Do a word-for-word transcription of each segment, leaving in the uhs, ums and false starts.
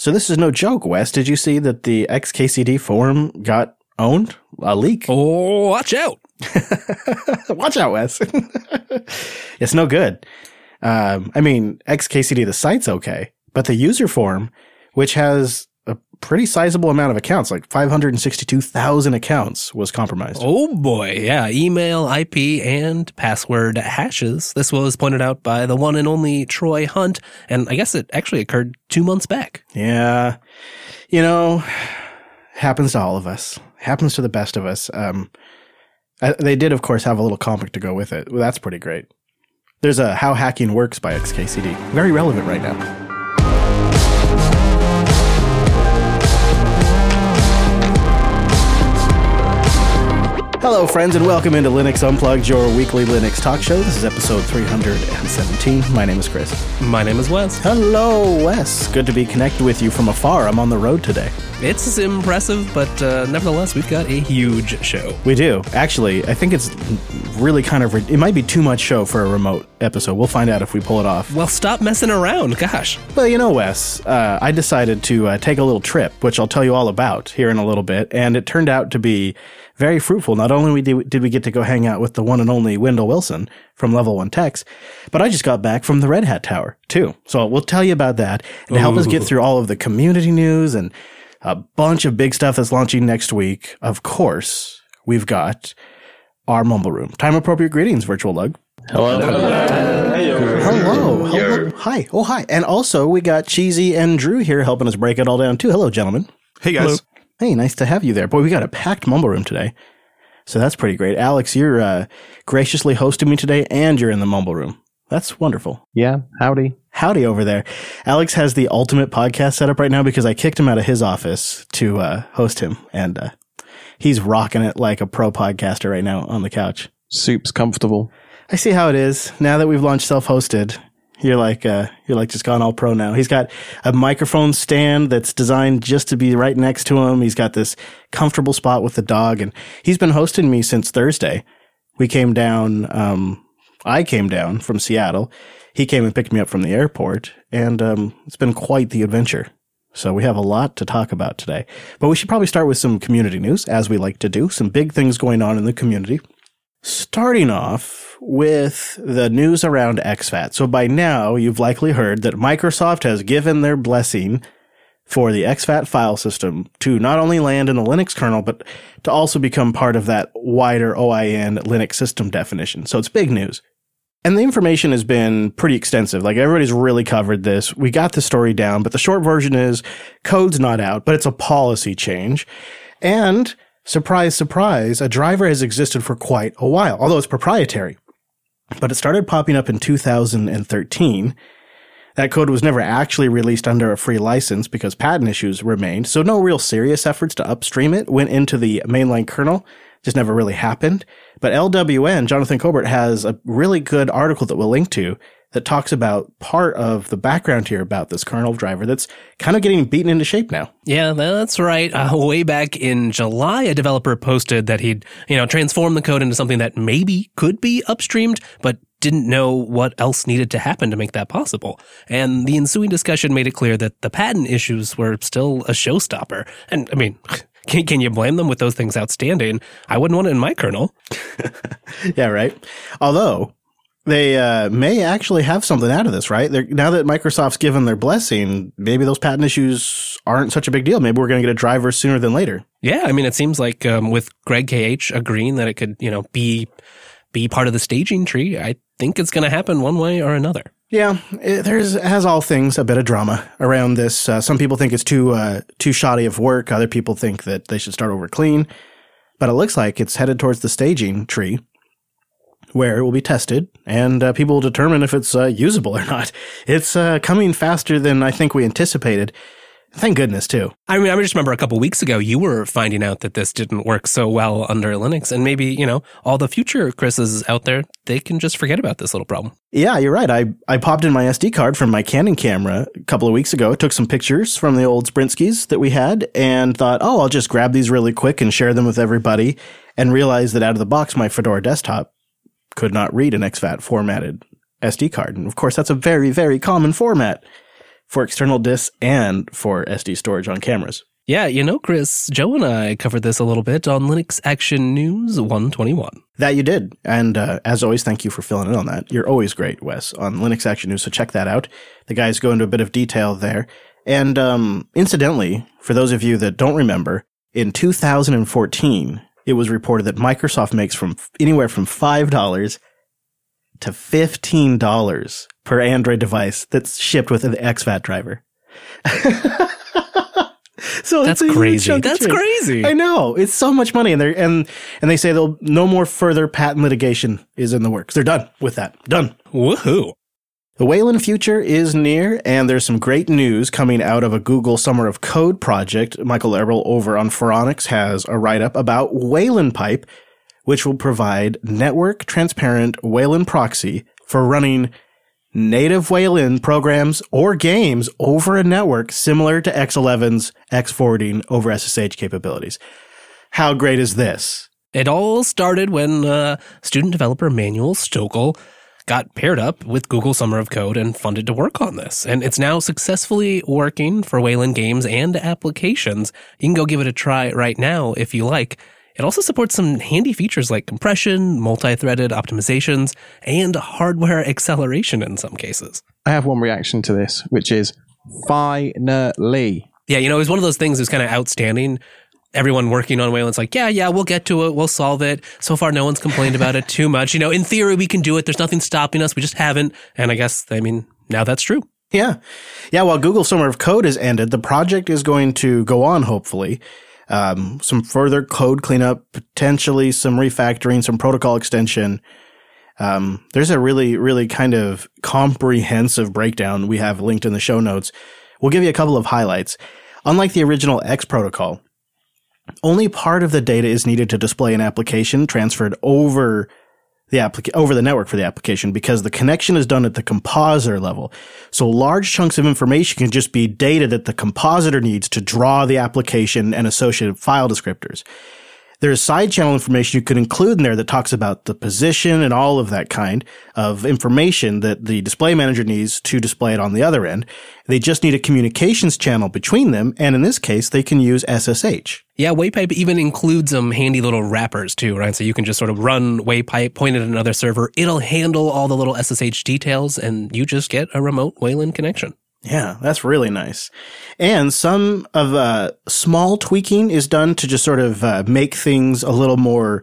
So this is no joke, Wes. Did you see that the X K C D forum got owned? A leak. Oh, watch out. Watch out, Wes. It's no good. Um, I mean, X K C D, the site's okay, but the user forum, which has a pretty sizable amount of accounts, like five hundred sixty-two thousand accounts, was compromised. Oh, boy. Yeah. Email, I P, and password hashes. This was pointed out by the one and only Troy Hunt, and I guess it actually occurred two months back. Yeah. You know, happens to all of us. Happens to the best of us. Um, they did, of course, have a little comic to go with it. Well, that's pretty great. There's a How Hacking Works by X K C D. Very relevant right now. Hello, friends, and welcome into Linux Unplugged, your weekly Linux talk show. This is episode three hundred seventeen. My name is Chris. My name is Wes. Hello, Wes. Good to be connected with you from afar. I'm on the road today. It's impressive, but uh, nevertheless, we've got a huge show. We do. Actually, I think it's really kind of... Re- it might be too much show for a remote episode. We'll find out if we pull it off. Well, stop messing around. Gosh. Well, you know, Wes, uh, I decided to uh, take a little trip, which I'll tell you all about here in a little bit, and it turned out to be very fruitful. Not only did we get to go hang out with the one and only Wendell Wilson from Level one Techs, but I just got back from the Red Hat Tower, too. So we'll tell you about that and Ooh. help us get through all of the community news and... a bunch of big stuff that's launching next week. Of course, we've got our Mumble Room. Time-appropriate greetings, Virtual Lug. Hello. Hello. Hello. Hello. Hello. Hi. Oh, hi. And also, we got Cheesy and Drew here helping us break it all down, too. Hello, gentlemen. Hey, guys. Hello. Hey, nice to have you there. Boy, we got a packed Mumble Room today. So that's pretty great. Alex, you're uh, graciously hosting me today, and you're in the Mumble Room. That's wonderful. Yeah. Howdy. Howdy over there. Alex has the ultimate podcast setup right now because I kicked him out of his office to uh, host him. And uh, he's rocking it like a pro podcaster right now on the couch. Soup's comfortable. I see how it is. Now that we've launched self-hosted, you're like, uh, you're like just gone all pro now. He's got a microphone stand that's designed just to be right next to him. He's got this comfortable spot with the dog. And he's been hosting me since Thursday. We came down... Um, I came down from Seattle. He came and picked me up from the airport, and um, it's been quite the adventure. So we have a lot to talk about today. But we should probably start with some community news, as we like to do. Some big things going on in the community. Starting off with the news around exFAT. So by now, you've likely heard that Microsoft has given their blessing for the exFAT file system to not only land in the Linux kernel, but to also become part of that wider O I N Linux system definition. So it's big news. And the information has been pretty extensive. Like, everybody's really covered this. We got the story down, but the short version is code's not out, but it's a policy change. And surprise, surprise, a driver has existed for quite a while, although it's proprietary. But it started popping up in two thousand thirteen. That code was never actually released under a free license because patent issues remained, so no real serious efforts to upstream it went into the mainline kernel. Just never really happened. But L W N, Jonathan Colbert, has a really good article that we'll link to that talks about part of the background here about this kernel driver that's kind of getting beaten into shape now. Yeah, that's right. Uh, way back in July, a developer posted that he'd, you know, transform the code into something that maybe could be upstreamed, but didn't know what else needed to happen to make that possible. And the ensuing discussion made it clear that the patent issues were still a showstopper. And, I mean, can, can you blame them with those things outstanding? I wouldn't want it in my kernel. Yeah, right. Although, they uh, may actually have something out of this, right? They're, now that Microsoft's given their blessing, maybe those patent issues aren't such a big deal. Maybe we're going to get a driver sooner than later. Yeah, I mean, it seems like um, with Greg K H agreeing that it could, you know, be... be part of the staging tree, I think it's going to happen one way or another. Yeah, it, there's, as all things, a bit of drama around this. Uh, some people think it's too uh, too shoddy of work. Other people think that they should start over clean. But it looks like it's headed towards the staging tree where it will be tested and uh, people will determine if it's uh, usable or not. It's uh, coming faster than I think we anticipated. Thank goodness, too. I mean, I just remember a couple weeks ago, you were finding out that this didn't work so well under Linux. And maybe, you know, all the future Chris's out there, they can just forget about this little problem. Yeah, you're right. I, I popped in my S D card from my Canon camera a couple of weeks ago, took some pictures from the old Sprinskys that we had, and thought, oh, I'll just grab these really quick and share them with everybody, and realized that out of the box, my Fedora desktop could not read an exFAT formatted S D card. And of course, that's a very, very common format for external disks and for S D storage on cameras. Yeah, you know, Chris, Joe and I covered this a little bit on Linux Action News one twenty-one. That you did. And uh, as always, thank you for filling in on that. You're always great, Wes, on Linux Action News, so check that out. The guys go into a bit of detail there. And um, incidentally, for those of you that don't remember, in two thousand fourteen, it was reported that Microsoft makes from anywhere from five dollars to fifteen dollars per Android device that's shipped with an exFAT driver. So that's crazy. That's trade. crazy. I know. It's so much money. And they and and they say they'll no more further patent litigation is in the works. They're done with that. Done. Woohoo. The Wayland future is near, and there's some great news coming out of a Google Summer of Code project. Michael Eberl over on Phoronix has a write-up about Wayland Pipe, which will provide network transparent Wayland proxy for running native Wayland programs or games over a network similar to X eleven's X forty over S S H capabilities. How great is this? It all started when uh, student developer Manuel Stokel got paired up with Google Summer of Code and funded to work on this. And it's now successfully working for Wayland games and applications. You can go give it a try right now if you like. It also supports some handy features like compression, multi-threaded optimizations, and hardware acceleration in some cases. I have one reaction to this, which is finally. Yeah, you know, it was one of those things that's kind of outstanding. Everyone working on Wayland's like, yeah, yeah, we'll get to it. We'll solve it. So far, no one's complained about it too much. You know, in theory, we can do it. There's nothing stopping us. We just haven't. And I guess, I mean, now that's true. Yeah. Yeah, while Google Summer of Code has ended, the project is going to go on, hopefully. Um, some further code cleanup, potentially some refactoring, some protocol extension. Um, there's a really, really kind of comprehensive breakdown we have linked in the show notes. We'll give you a couple of highlights. Unlike the original X protocol, only part of the data is needed to display an application transferred over the applica- over the network for the application because the connection is done at the compositor level. So large chunks of information can just be data that the compositor needs to draw the application and associated file descriptors. There is side channel information you could include in there that talks about the position and all of that kind of information that the display manager needs to display it on the other end. They just need a communications channel between them, and in this case, they can use S S H. Yeah, Waypipe even includes some handy little wrappers too, right? So you can just sort of run Waypipe, point it at another server. It'll handle all the little S S H details, and you just get a remote Wayland connection. Yeah, that's really nice. And some of uh, small tweaking is done to just sort of uh, make things a little more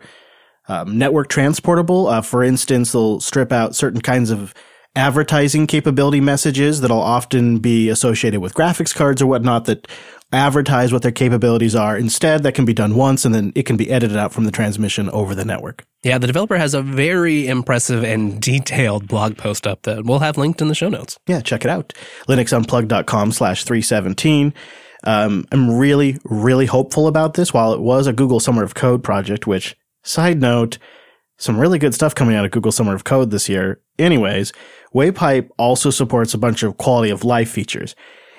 um, network transportable. Uh, for instance, they'll strip out certain kinds of advertising capability messages that'll often be associated with graphics cards or whatnot that advertise what their capabilities are. Instead, that can be done once, and then it can be edited out from the transmission over the network. Yeah, the developer has a very impressive and detailed blog post up that we'll have linked in the show notes. Yeah, check it out. LinuxUnplugged.com slash 317. Um, I'm really, really hopeful about this. While it was a Google Summer of Code project, which, side note, some really good stuff coming out of Google Summer of Code this year. Anyways, Waypipe also supports a bunch of quality of life features,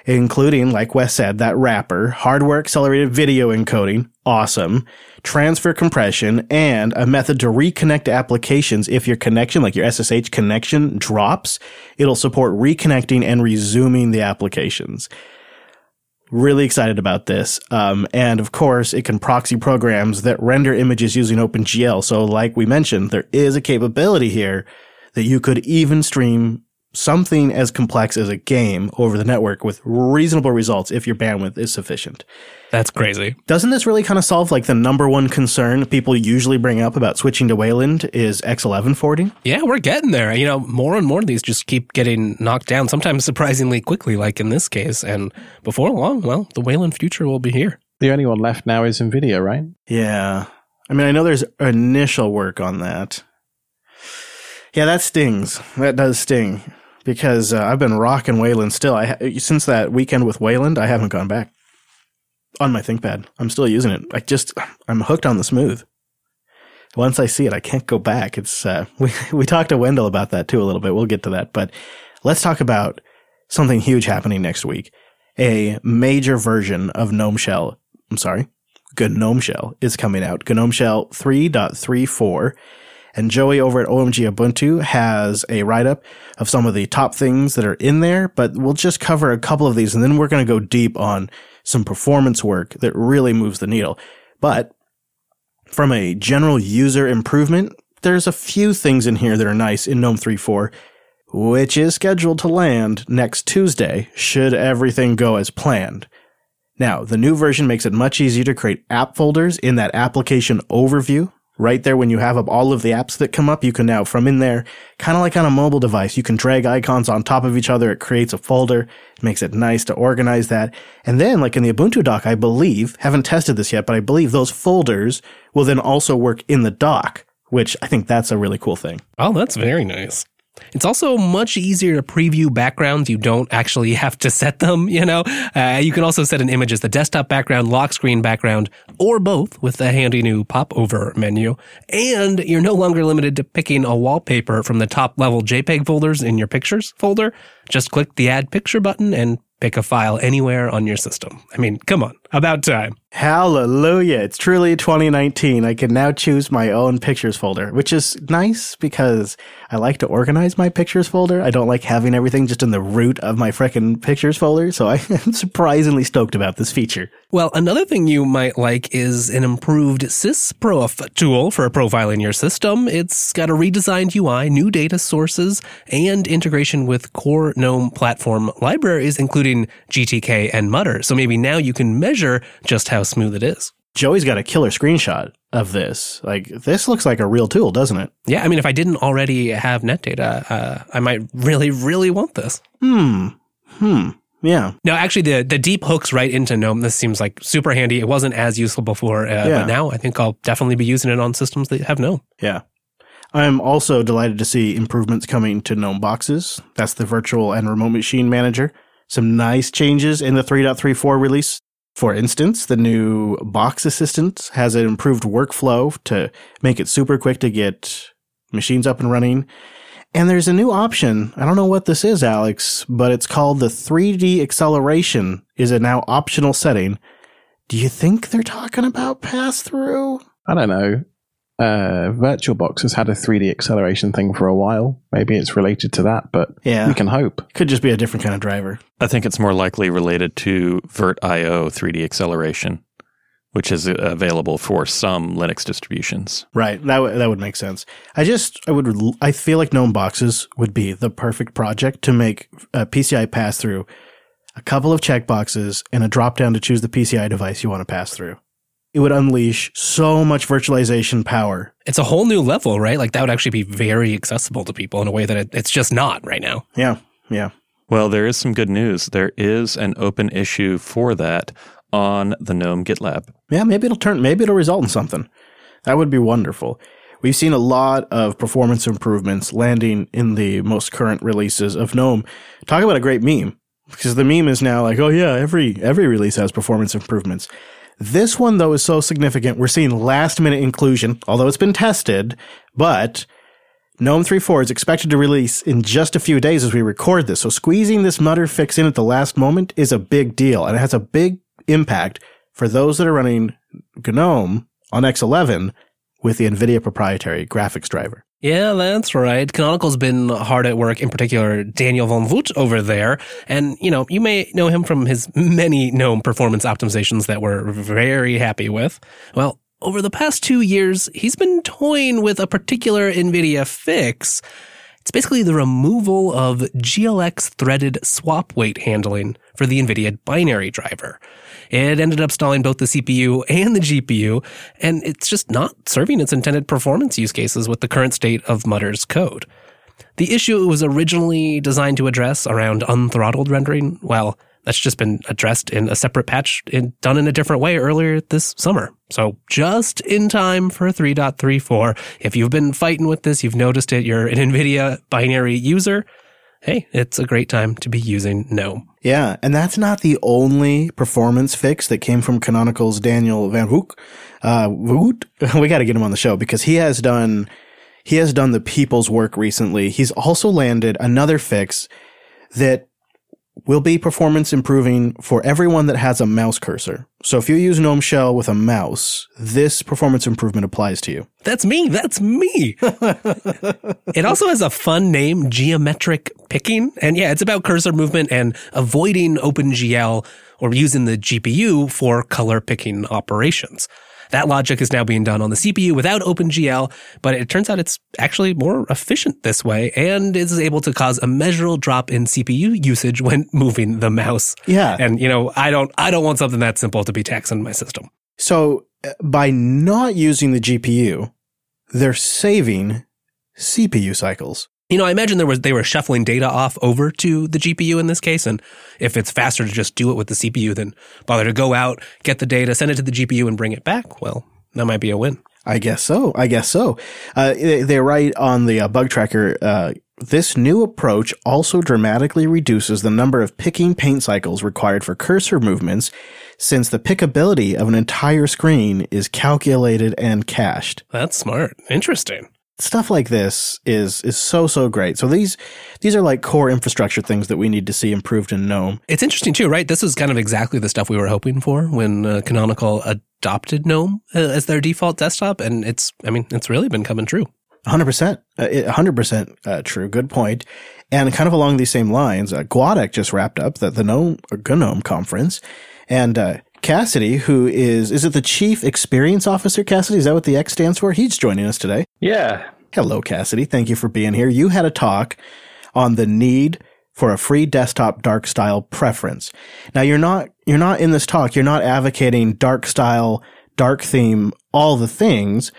including, like Wes said, that wrapper, hardware-accelerated video encoding, awesome, transfer compression, and a method to reconnect applications if your connection, like your S S H connection, drops. It'll support reconnecting and resuming the applications. Really excited about this. Um, and, of course, it can proxy programs that render images using OpenGL. So, like we mentioned, there is a capability here that you could even stream something as complex as a game over the network with reasonable results if your bandwidth is sufficient. That's crazy. Doesn't this really kind of solve like the number one concern people usually bring up about switching to Wayland is X eleven forwarding? Yeah, we're getting there. You know, more and more of these just keep getting knocked down, sometimes surprisingly quickly, like in this case. And before long, well, the Wayland future will be here. The only one left now is NVIDIA, right? Yeah. I mean, I know there's initial work on that. Yeah, that stings. That does sting. Because uh, I've been rocking Wayland still. I ha- since that weekend with Wayland, I haven't gone back on my ThinkPad. I'm still using it. I just I'm hooked on the smooth. Once I see it, I can't go back. It's uh, we we talked to Wendell about that too a little bit. We'll get to that, but let's talk about something huge happening next week. A major version of GNOME Shell. I'm sorry, GNOME Shell is coming out. GNOME Shell three point three four. And Joey over at O M G Ubuntu has a write-up of some of the top things that are in there, but we'll just cover a couple of these, and then we're going to go deep on some performance work that really moves the needle. But from a general user improvement, there's a few things in here that are nice in GNOME three point four, which is scheduled to land next Tuesday, should everything go as planned. Now, the new version makes it much easier to create app folders in that application overview. Right there, when you have up all of the apps that come up, you can now, from in there, kind of like on a mobile device, you can drag icons on top of each other. It creates a folder. It makes it nice to organize that. And then, like in the Ubuntu dock, I believe, haven't tested this yet, but I believe those folders will then also work in the dock, which I think that's a really cool thing. Oh, that's very nice. It's also much easier to preview backgrounds. You don't actually have to set them, you know. Uh, you can also set an image as the desktop background, lock screen background, or both with the handy new popover menu. And you're no longer limited to picking a wallpaper from the top-level JPEG folders in your Pictures folder. Just click the Add Picture button and pick a file anywhere on your system. I mean, come on, about time. Hallelujah. It's truly twenty nineteen. I can now choose my own Pictures folder, which is nice because I like to organize my Pictures folder. I don't like having everything just in the root of my frickin' Pictures folder, so I am surprisingly stoked about this feature. Well, another thing you might like is an improved sysprof tool for profiling your system. It's got a redesigned U I, new data sources, and integration with core GNOME platform libraries, including G T K and Mutter. So maybe now you can measure just how smooth it is. Joey's got a killer screenshot of this. Like, this looks like a real tool, doesn't it? Yeah, I mean, if I didn't already have NetData, uh, I might really, really want this. Hmm. Hmm. Yeah. No, actually, the the deep hooks right into GNOME, this seems like super handy. It wasn't as useful before, uh, yeah. But now I think I'll definitely be using it on systems that have GNOME. Yeah. I'm also delighted to see improvements coming to GNOME Boxes. That's the virtual and remote machine manager. Some nice changes in the three point three point four release. For instance, the new Box Assistant has an improved workflow to make it super quick to get machines up and running. And there's a new option. I don't know what this is, Alex, but it's called the three D acceleration is a now optional setting. Do you think they're talking about pass-through? I don't know. Uh, VirtualBox has had a three D acceleration thing for a while. Maybe it's related to that, but yeah. We can hope. Could just be a different kind of driver. I think it's more likely related to Vert dot I O three D acceleration, which is available for some Linux distributions. Right. That w- that would make sense. I just I would I feel like GNOME Boxes would be the perfect project to make a P C I pass through, a couple of checkboxes and a drop down to choose the P C I device you want to pass through. It would unleash so much virtualization power. It's a whole new level, right? Like, that would actually be very accessible to people in a way that it, it's just not right now. Yeah, yeah. Well, there is some good news. There is an open issue for that on the GNOME GitLab. Yeah, maybe it'll turn. Maybe it'll result in something. That would be wonderful. We've seen a lot of performance improvements landing in the most current releases of GNOME. Talk about a great meme, because the meme is now like, oh yeah, every every release has performance improvements. This one, though, is so significant. We're seeing last-minute inclusion, although it's been tested, but GNOME three point four is expected to release in just a few days as we record this. So squeezing this Mutter fix in at the last moment is a big deal, and it has a big impact for those that are running GNOME on X eleven with the NVIDIA proprietary graphics driver. Yeah, that's right. Canonical's been hard at work, in particular Daniel van Vugt over there. And, you know, you may know him from his many GNOME performance optimizations that we're very happy with. Well, over the past two years, he's been toying with a particular NVIDIA fix. It's basically the removal of G L X threaded swap weight handling for the NVIDIA binary driver. It ended up stalling both the C P U and the G P U, and it's just not serving its intended performance use cases with the current state of Mutter's code. The issue was originally designed to address around unthrottled rendering. Well, that's just been addressed in a separate patch and done in a different way earlier this summer. So just in time for three point three point four. If you've been fighting with this, you've noticed it, you're an NVIDIA binary user, hey, it's a great time to be using GNOME. Yeah, and that's not the only performance fix that came from Canonical's Daniel van Vugt. Uh, we got to get him on the show because he has done he has done the people's work recently. He's also landed another fix that will be performance improving for everyone that has a mouse cursor. So if you use GNOME Shell with a mouse, this performance improvement applies to you. That's me. That's me. It also has a fun name, geometric picking. And yeah, it's about cursor movement and avoiding OpenGL or using the G P U for color picking operations. That logic is now being done on the C P U without OpenGL, but it turns out it's actually more efficient this way and is able to cause a measurable drop in C P U usage when moving the mouse. Yeah. And, you know, I don't I don't want something that simple to be taxing my system. So by not using the G P U, they're saving C P U cycles. You know, I imagine there was they were shuffling data off over to the G P U in this case, and if it's faster to just do it with the C P U than bother to go out, get the data, send it to the G P U, and bring it back, well, that might be a win. I guess so. I guess so. Uh, they write on the uh, bug tracker, uh, this new approach also dramatically reduces the number of picking paint cycles required for cursor movements, since the pickability of an entire screen is calculated and cached. That's smart. Interesting. Stuff like this is is so, so great. So these these are like core infrastructure things that we need to see improved in GNOME. It's interesting too, right? This is kind of exactly the stuff we were hoping for when uh, Canonical adopted GNOME as their default desktop. And it's, I mean, it's really been coming true. one hundred percent. one hundred percent uh, true. Good point. And kind of along these same lines, uh, Guadec just wrapped up the, the GNOME, GNOME conference. And uh, Cassidy, who is, is it the Chief Experience Officer, Cassidy? Is that what the X stands for? He's joining us today. Yeah. Hello, Cassidy. Thank you for being here. You had a talk on the need for a free desktop dark style preference. Now, you're not, you're not in this talk, you're not advocating dark style, dark theme, all the things.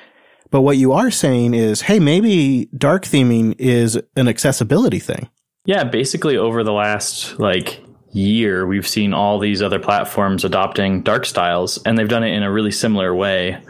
But what you are saying is, hey, maybe dark theming is an accessibility thing. Yeah. Basically, over the last, like, year, we've seen all these other platforms adopting dark styles, and they've done it in a really similar way.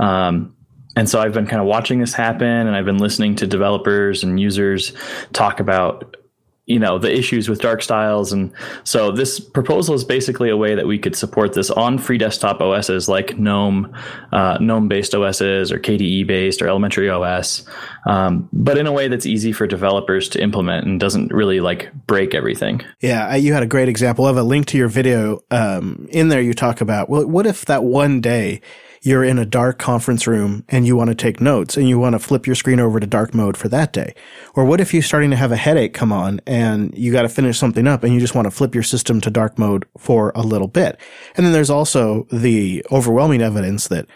Um, and so I've been kind of watching this happen, and I've been listening to developers and users talk about, you know, the issues with dark styles. And so this proposal is basically a way that we could support this on free desktop O Ss like GNOME, uh, GNOME-based O Ss or K D E-based or elementary O S, um, but in a way that's easy for developers to implement and doesn't really, like, break everything. Yeah, you had a great example of a link to your video. Um, in there you talk about, well, what if that one day you're in a dark conference room and you want to take notes and you want to flip your screen over to dark mode for that day? Or what if you're starting to have a headache come on and you got to finish something up and you just want to flip your system to dark mode for a little bit? And then there's also the overwhelming evidence that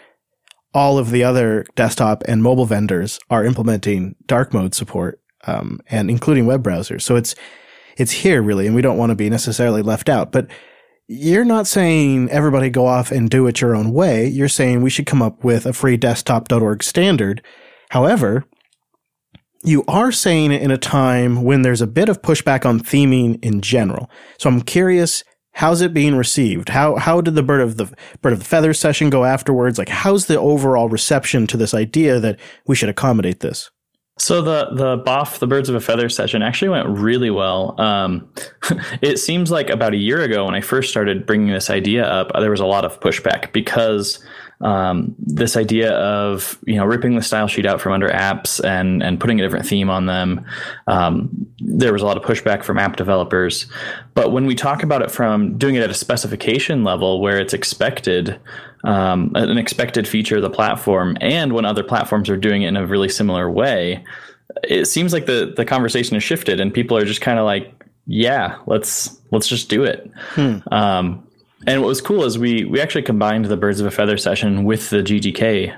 all of the other desktop and mobile vendors are implementing dark mode support, um, and including web browsers. So it's, it's here really, and we don't want to be necessarily left out. But you're not saying everybody go off and do it your own way. You're saying we should come up with a free desktop dot org standard. However, you are saying it in a time when there's a bit of pushback on theming in general. So I'm curious, how's it being received? How how did the bird of the bird of the feather session go afterwards? Like, how's the overall reception to this idea that we should accommodate this? So the the B O F, the Birds of a Feather session, actually went really well. Um, it seems like about a year ago when I first started bringing this idea up, there was a lot of pushback because um, this idea of, you know, ripping the style sheet out from under apps and, and putting a different theme on them, um, there was a lot of pushback from app developers. But when we talk about it from doing it at a specification level where it's expected, Um, an expected feature of the platform, and when other platforms are doing it in a really similar way, it seems like the, the conversation has shifted and people are just kind of like, yeah, let's let's just do it. Hmm. Um, and what was cool is we we actually combined the Birds of a Feather session with the G T K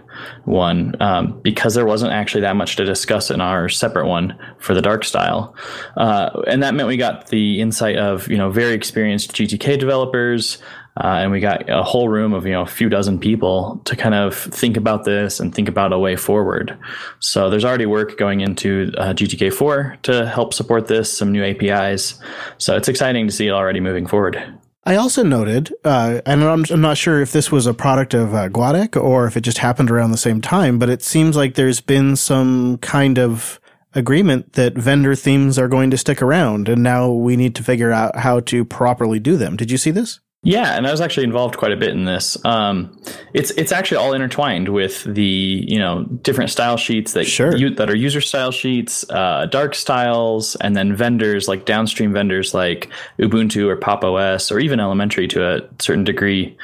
one, um, because there wasn't actually that much to discuss in our separate one for the dark style. Uh, and that meant we got the insight of, you know, very experienced G T K developers. Uh, and we got a whole room of, you know, a few dozen people to kind of think about this and think about a way forward. So there's already work going into uh, G T K four to help support this, some new A P Is. So it's exciting to see it already moving forward. I also noted, uh, and I'm, I'm not sure if this was a product of uh, Guadec or if it just happened around the same time, but it seems like there's been some kind of agreement that vendor themes are going to stick around, and now we need to figure out how to properly do them. Did you see this? Yeah, and I was actually involved quite a bit in this. Um, it's it's actually all intertwined with the, you know, different style sheets that sure. you, that are user style sheets, uh, dark styles, and then vendors like downstream vendors like Ubuntu or Pop O S or even elementary to a certain degree.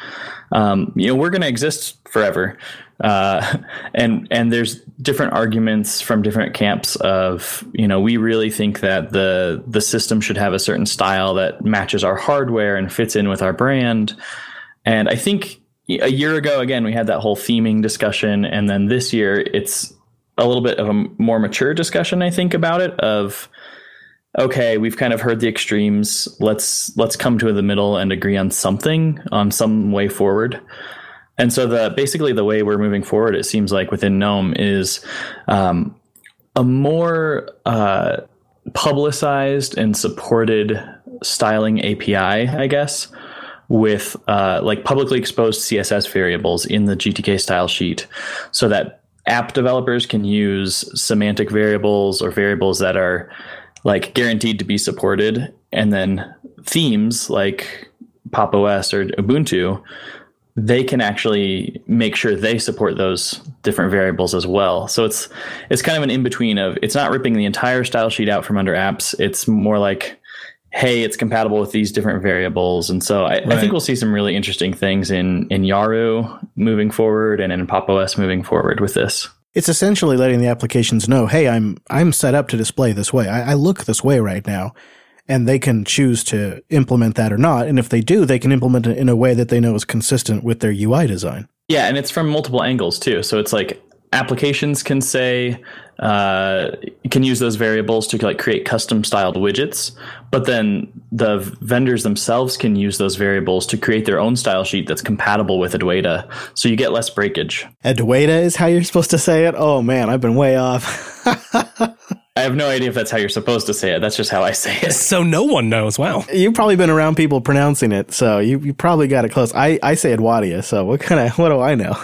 um, you know, we're going to exist forever. Uh, and and there's different arguments from different camps of, you know, we really think that the the system should have a certain style that matches our hardware and fits in with our brand. And I think a year ago, again, we had that whole theming discussion. And then this year, it's a little bit of a more mature discussion, I think, about it of, okay, we've kind of heard the extremes. Let's let's come to the middle and agree on something, on some way forward. And so the basically the way we're moving forward, it seems like within GNOME, is um, a more uh, publicized and supported styling A P I, I guess, with uh, like publicly exposed C S S variables in the G T K style sheet, so that app developers can use semantic variables or variables that are like guaranteed to be supported, and then themes like Pop O S or Ubuntu, they can actually make sure they support those different variables as well. So it's it's kind of an in-between of, it's not ripping the entire style sheet out from under apps. It's more like, hey, it's compatible with these different variables. And so I, right. I think we'll see some really interesting things in, in Yaru moving forward and in Pop O S moving forward with this. It's essentially letting the applications know, hey, I'm I'm set up to display this way. I, I look this way right now. And they can choose to implement that or not. And if they do, they can implement it in a way that they know is consistent with their U I design. Yeah, and it's from multiple angles, too. So it's like applications can say, uh, can use those variables to like create custom styled widgets. But then the vendors themselves can use those variables to create their own style sheet that's compatible with Adwaita. So you get less breakage. Adwaita is how you're supposed to say it? Oh, man, I've been way off. I have no idea if that's how you're supposed to say it. That's just how I say it. So no one knows. Wow. You've probably been around people pronouncing it, so you, you probably got it close. I, I say Adwaita, so what kind of what do I know?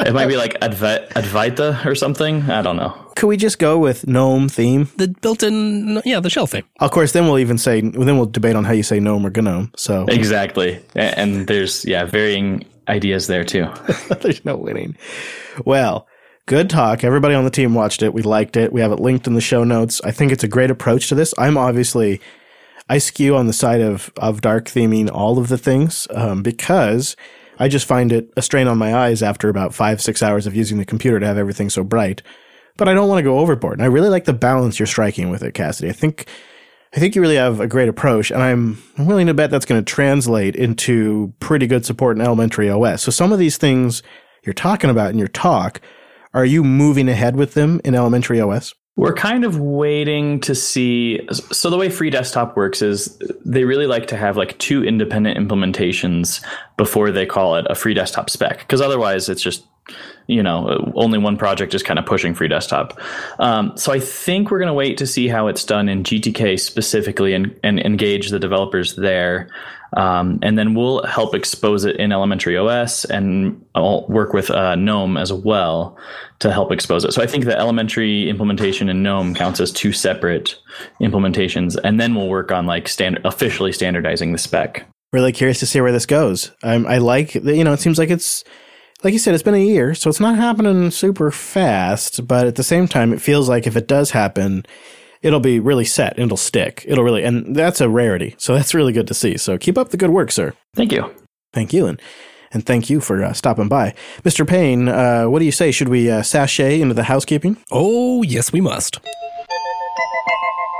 It might be like Adva- Advaita or something. I don't know. Could we just go with GNOME theme? The built-in, yeah, the shell theme. Of course, then we'll even say, then we'll debate on how you say GNOME or GNOME. So exactly. And there's, yeah, varying ideas there, too. There's no winning. Well, good talk. Everybody on the team watched it. We liked it. We have it linked in the show notes. I think it's a great approach to this. I'm obviously, I skew on the side of, of dark theming all of the things um, because I just find it a strain on my eyes after about five, six hours of using the computer to have everything so bright. But I don't want to go overboard. And I really like the balance you're striking with it, Cassidy. I think I think you really have a great approach, and I'm willing to bet that's going to translate into pretty good support in elementary O S. So some of these things you're talking about in your talk, are you moving ahead with them in elementary O S? We're kind of waiting to see. So the way Free Desktop works is they really like to have like two independent implementations before they call it a Free Desktop spec, because otherwise it's just, you know, only one project is kind of pushing Free Desktop. Um, so I think we're going to wait to see how it's done in G T K specifically and, and engage the developers there. Um, and then we'll help expose it in elementary O S, and I'll work with uh, GNOME as well to help expose it. So I think the elementary implementation in GNOME counts as two separate implementations, and then we'll work on like standard, officially standardizing the spec. Really curious to see where this goes. I'm, I like, you know, it seems like it's, like you said, it's been a year, so it's not happening super fast, but at the same time, it feels like if it does happen, it'll be really set. It'll stick. It'll really, and that's a rarity. So that's really good to see. So keep up the good work, sir. Thank you. Thank you. And, and thank you for uh, stopping by. Mister Payne, uh, what do you say? Should we uh, sashay into the housekeeping? Oh, yes, we must.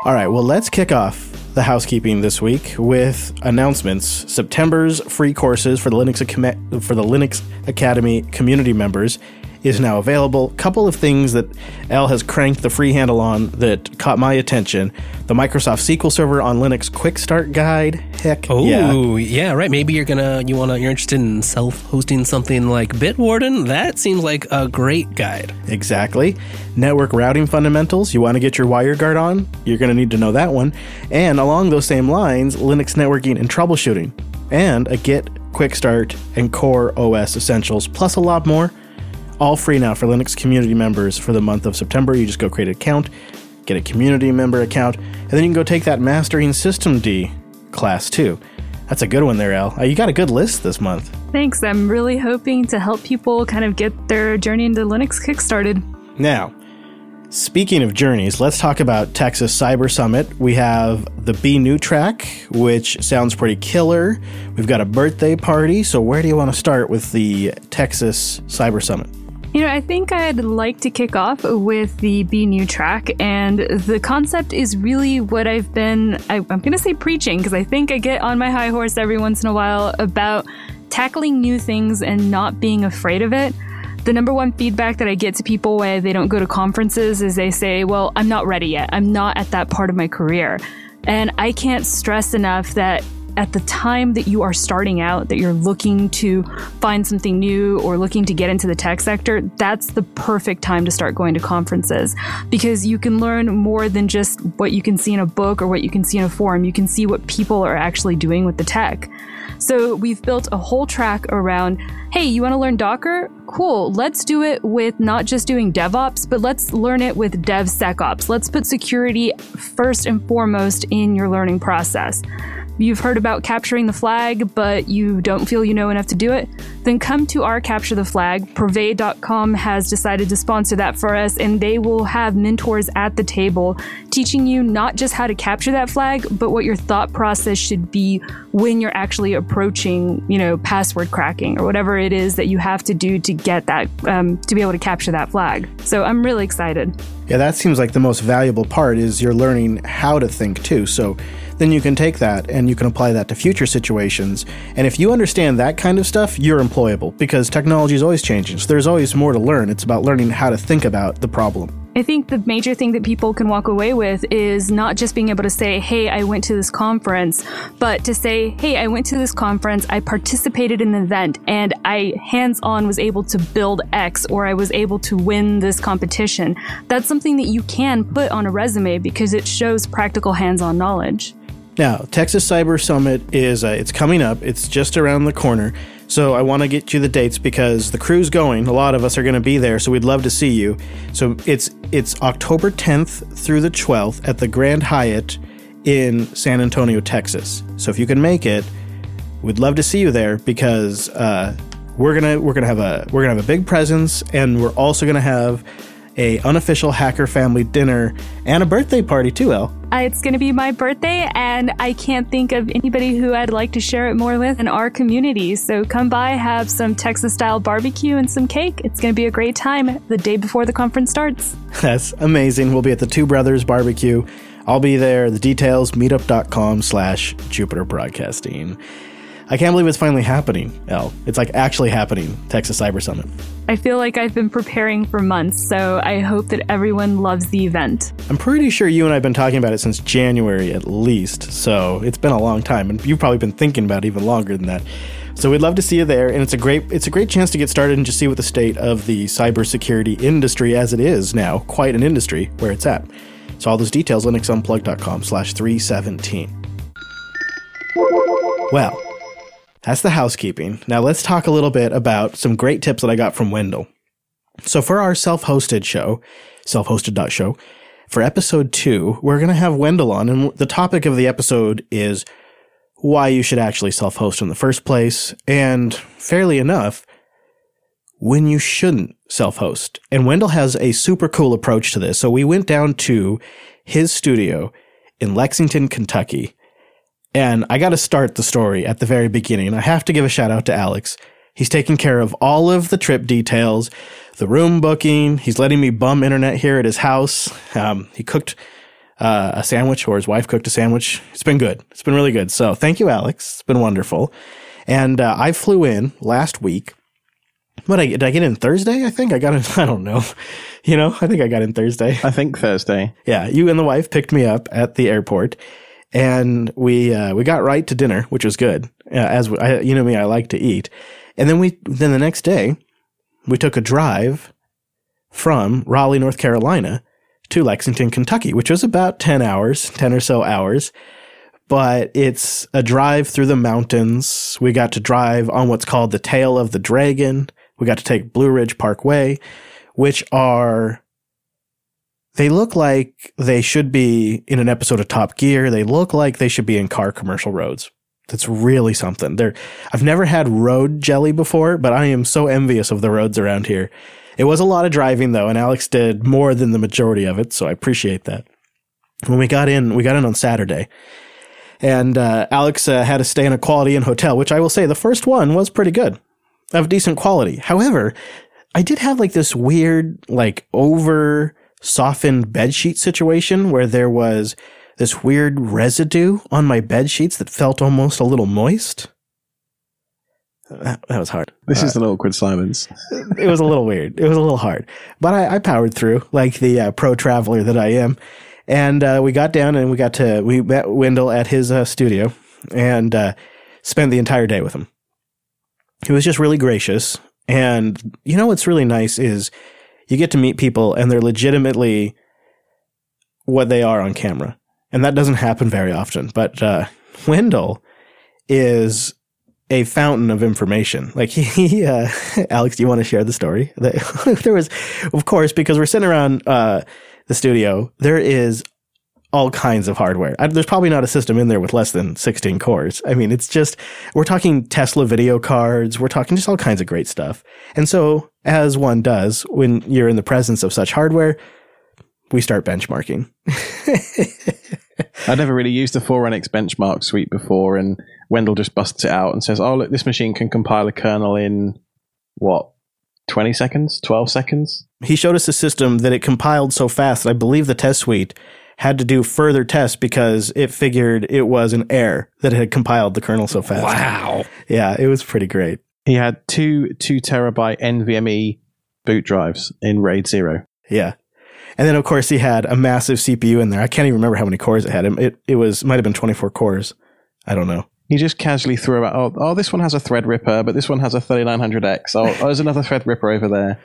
All right. Well, let's kick off the housekeeping this week with announcements. September's free courses for the Linux Academy, for the Linux Academy community members is now available. Couple of things that Al has cranked the free handle on that caught my attention. The Microsoft S Q L Server on Linux Quick Start Guide. Heck oh, yeah. Oh, yeah, right. Maybe you're gonna you wanna you're interested in self-hosting something like Bitwarden. That seems like a great guide. Exactly. Network routing fundamentals. You want to get your WireGuard on? You're gonna need to know that one. And along those same lines, Linux networking and troubleshooting. And a Git, Quick Start, and Core O S essentials, plus a lot more. All free now for Linux community members for the month of September. You just go create an account, get a community member account, and then you can go take that Mastering Systemd class too. That's a good one there, Al. You got a good list this month. Thanks. I'm really hoping to help people kind of get their journey into Linux kickstarted. Now, Speaking of journeys, let's talk about Texas Cyber Summit. We have the Be New track, which sounds pretty killer. We've got a birthday party. So where do you want to start with the Texas Cyber Summit? You know, I think I'd like to kick off with the Be New track. And the concept is really what I've been, I, I'm going to say preaching, because I think I get on my high horse every once in a while about tackling new things and not being afraid of it. The number one feedback that I get to people when they don't go to conferences is they say, well, I'm not ready yet. I'm not at that part of my career. And I can't stress enough that at the time that you are starting out, that you're looking to find something new or looking to get into the tech sector, that's the perfect time to start going to conferences, because you can learn more than just what you can see in a book or what you can see in a forum. You can see what people are actually doing with the tech. So we've built a whole track around, hey, you want to learn Docker? Cool. Let's do it with not just doing DevOps, but let's learn it with DevSecOps. Let's put security first and foremost in your learning process. You've heard about capturing the flag, but you don't feel you know enough to do it? Then come to our Capture the Flag. Purvey dot com has decided to sponsor that for us, and they will have mentors at the table teaching you not just how to capture that flag, but what your thought process should be when you're actually approaching, you know, password cracking or whatever it is that you have to do to get that, um, to be able to capture that flag. So I'm really excited. Yeah, that seems like the most valuable part is you're learning how to think too. So then you can take that and you can apply that to future situations. And if you understand that kind of stuff, you're employable, because technology is always changing. So there's always more to learn. It's about learning how to think about the problem. I think the major thing that people can walk away with is not just being able to say, hey, I went to this conference, but to say, hey, I went to this conference, I participated in an event, and I hands-on was able to build X, or I was able to win this competition. That's something that you can put on a resume because it shows practical hands-on knowledge. Now, Texas Cyber Summit is, uh, it's coming up. It's just around the corner. So I want to get you the dates because the crew's going. A lot of us are going to be there, so we'd love to see you. So it's it's October tenth through the twelfth at the Grand Hyatt in San Antonio, Texas. So if you can make it, we'd love to see you there, because uh, we're gonna we're gonna have a we're gonna have a big presence, and we're also gonna have a unofficial hacker family dinner and a birthday party too, Elle. It's going to be my birthday, and I can't think of anybody who I'd like to share it more with in our community. So come by, have some Texas-style barbecue and some cake. It's going to be a great time the day before the conference starts. That's amazing. We'll be at the Two Brothers Barbecue. I'll be there. The details, meetup.com slash Jupiter Broadcasting. I can't believe it's finally happening, Elle. It's like actually happening, Texas Cyber Summit. I feel like I've been preparing for months, so I hope that everyone loves the event. I'm pretty sure you and I have been talking about it since January at least, so it's been a long time, and you've probably been thinking about it even longer than that. So we'd love to see you there, and it's a great it's a great chance to get started and just see what the state of the cybersecurity industry as it is now, quite an industry, where it's at. So all those details, linuxunplugged.com slash 317. Well, that's the housekeeping. Now let's talk a little bit about some great tips that I got from Wendell. So for our self-hosted show, self hosted dot show, for episode two, we're going to have Wendell on. And the topic of the episode is why you should actually self-host in the first place. And fairly enough, when you shouldn't self-host. And Wendell has a super cool approach to this. So we went down to his studio in Lexington, Kentucky. And I got to start the story at the very beginning. I have to give a shout out to Alex. He's taking care of all of the trip details, the room booking. He's letting me bum internet here at his house. Um, he cooked uh, a sandwich, or his wife cooked a sandwich. It's been good. It's been really good. So thank you, Alex. It's been wonderful. And uh, I flew in last week. What, I, did I get in Thursday, I think? I got in, I don't know. You know, I think I got in Thursday. I think Thursday. Yeah, you and the wife picked me up at the airport. And we uh, we got right to dinner, which was good. Uh, as we, I, you know me, I like to eat. And then we then the next day, we took a drive from Raleigh, North Carolina, to Lexington, Kentucky, which was about ten hours, ten or so hours. But it's a drive through the mountains. We got to drive on what's called the Tail of the Dragon. We got to take Blue Ridge Parkway, which are. They look like they should be in an episode of Top Gear. They look like they should be in car commercial roads. That's really something. They're, I've never had road jelly before, but I am so envious of the roads around here. It was a lot of driving, though, and Alex did more than the majority of it, so I appreciate that. When we got in, we got in on Saturday, and uh, Alex uh, had to stay in a Quality Inn hotel, which I will say the first one was pretty good, of decent quality. However, I did have like this weird, like over softened bedsheet situation where there was this weird residue on my bed sheets that felt almost a little moist. That, that was hard. This uh, is an awkward silence. It was a little weird. It was a little hard, but I, I powered through like the uh, pro traveler that I am. And uh, we got down and we got to, we met Wendell at his uh, studio and uh, spent the entire day with him. He was just really gracious. And you know what's really nice is you get to meet people and they're legitimately what they are on camera. And that doesn't happen very often. But uh, Wendell is a fountain of information. Like he, he uh, Alex, do you want to share the story? There was, of course, because we're sitting around uh, the studio, there is all kinds of hardware. I, there's probably not a system in there with less than sixteen cores. I mean, it's just, we're talking Tesla video cards. We're talking just all kinds of great stuff. And so, as one does when you're in the presence of such hardware, we start benchmarking. I never really used the Phoronix benchmark suite before, and Wendell just busts it out and says, oh, look, this machine can compile a kernel in, what, twenty seconds? twelve seconds? He showed us a system that it compiled so fast that I believe the test suite had to do further tests because it figured it was an error that it had compiled the kernel so fast. Wow. Yeah, it was pretty great. He had two two terabyte NVMe boot drives in RAID zero. Yeah. And then, of course, he had a massive C P U in there. I can't even remember how many cores it had. It it was might have been twenty-four cores. I don't know. He just casually threw out, oh, oh this one has a Threadripper, but this one has a thirty-nine hundred X. Oh, oh there's another Threadripper over there.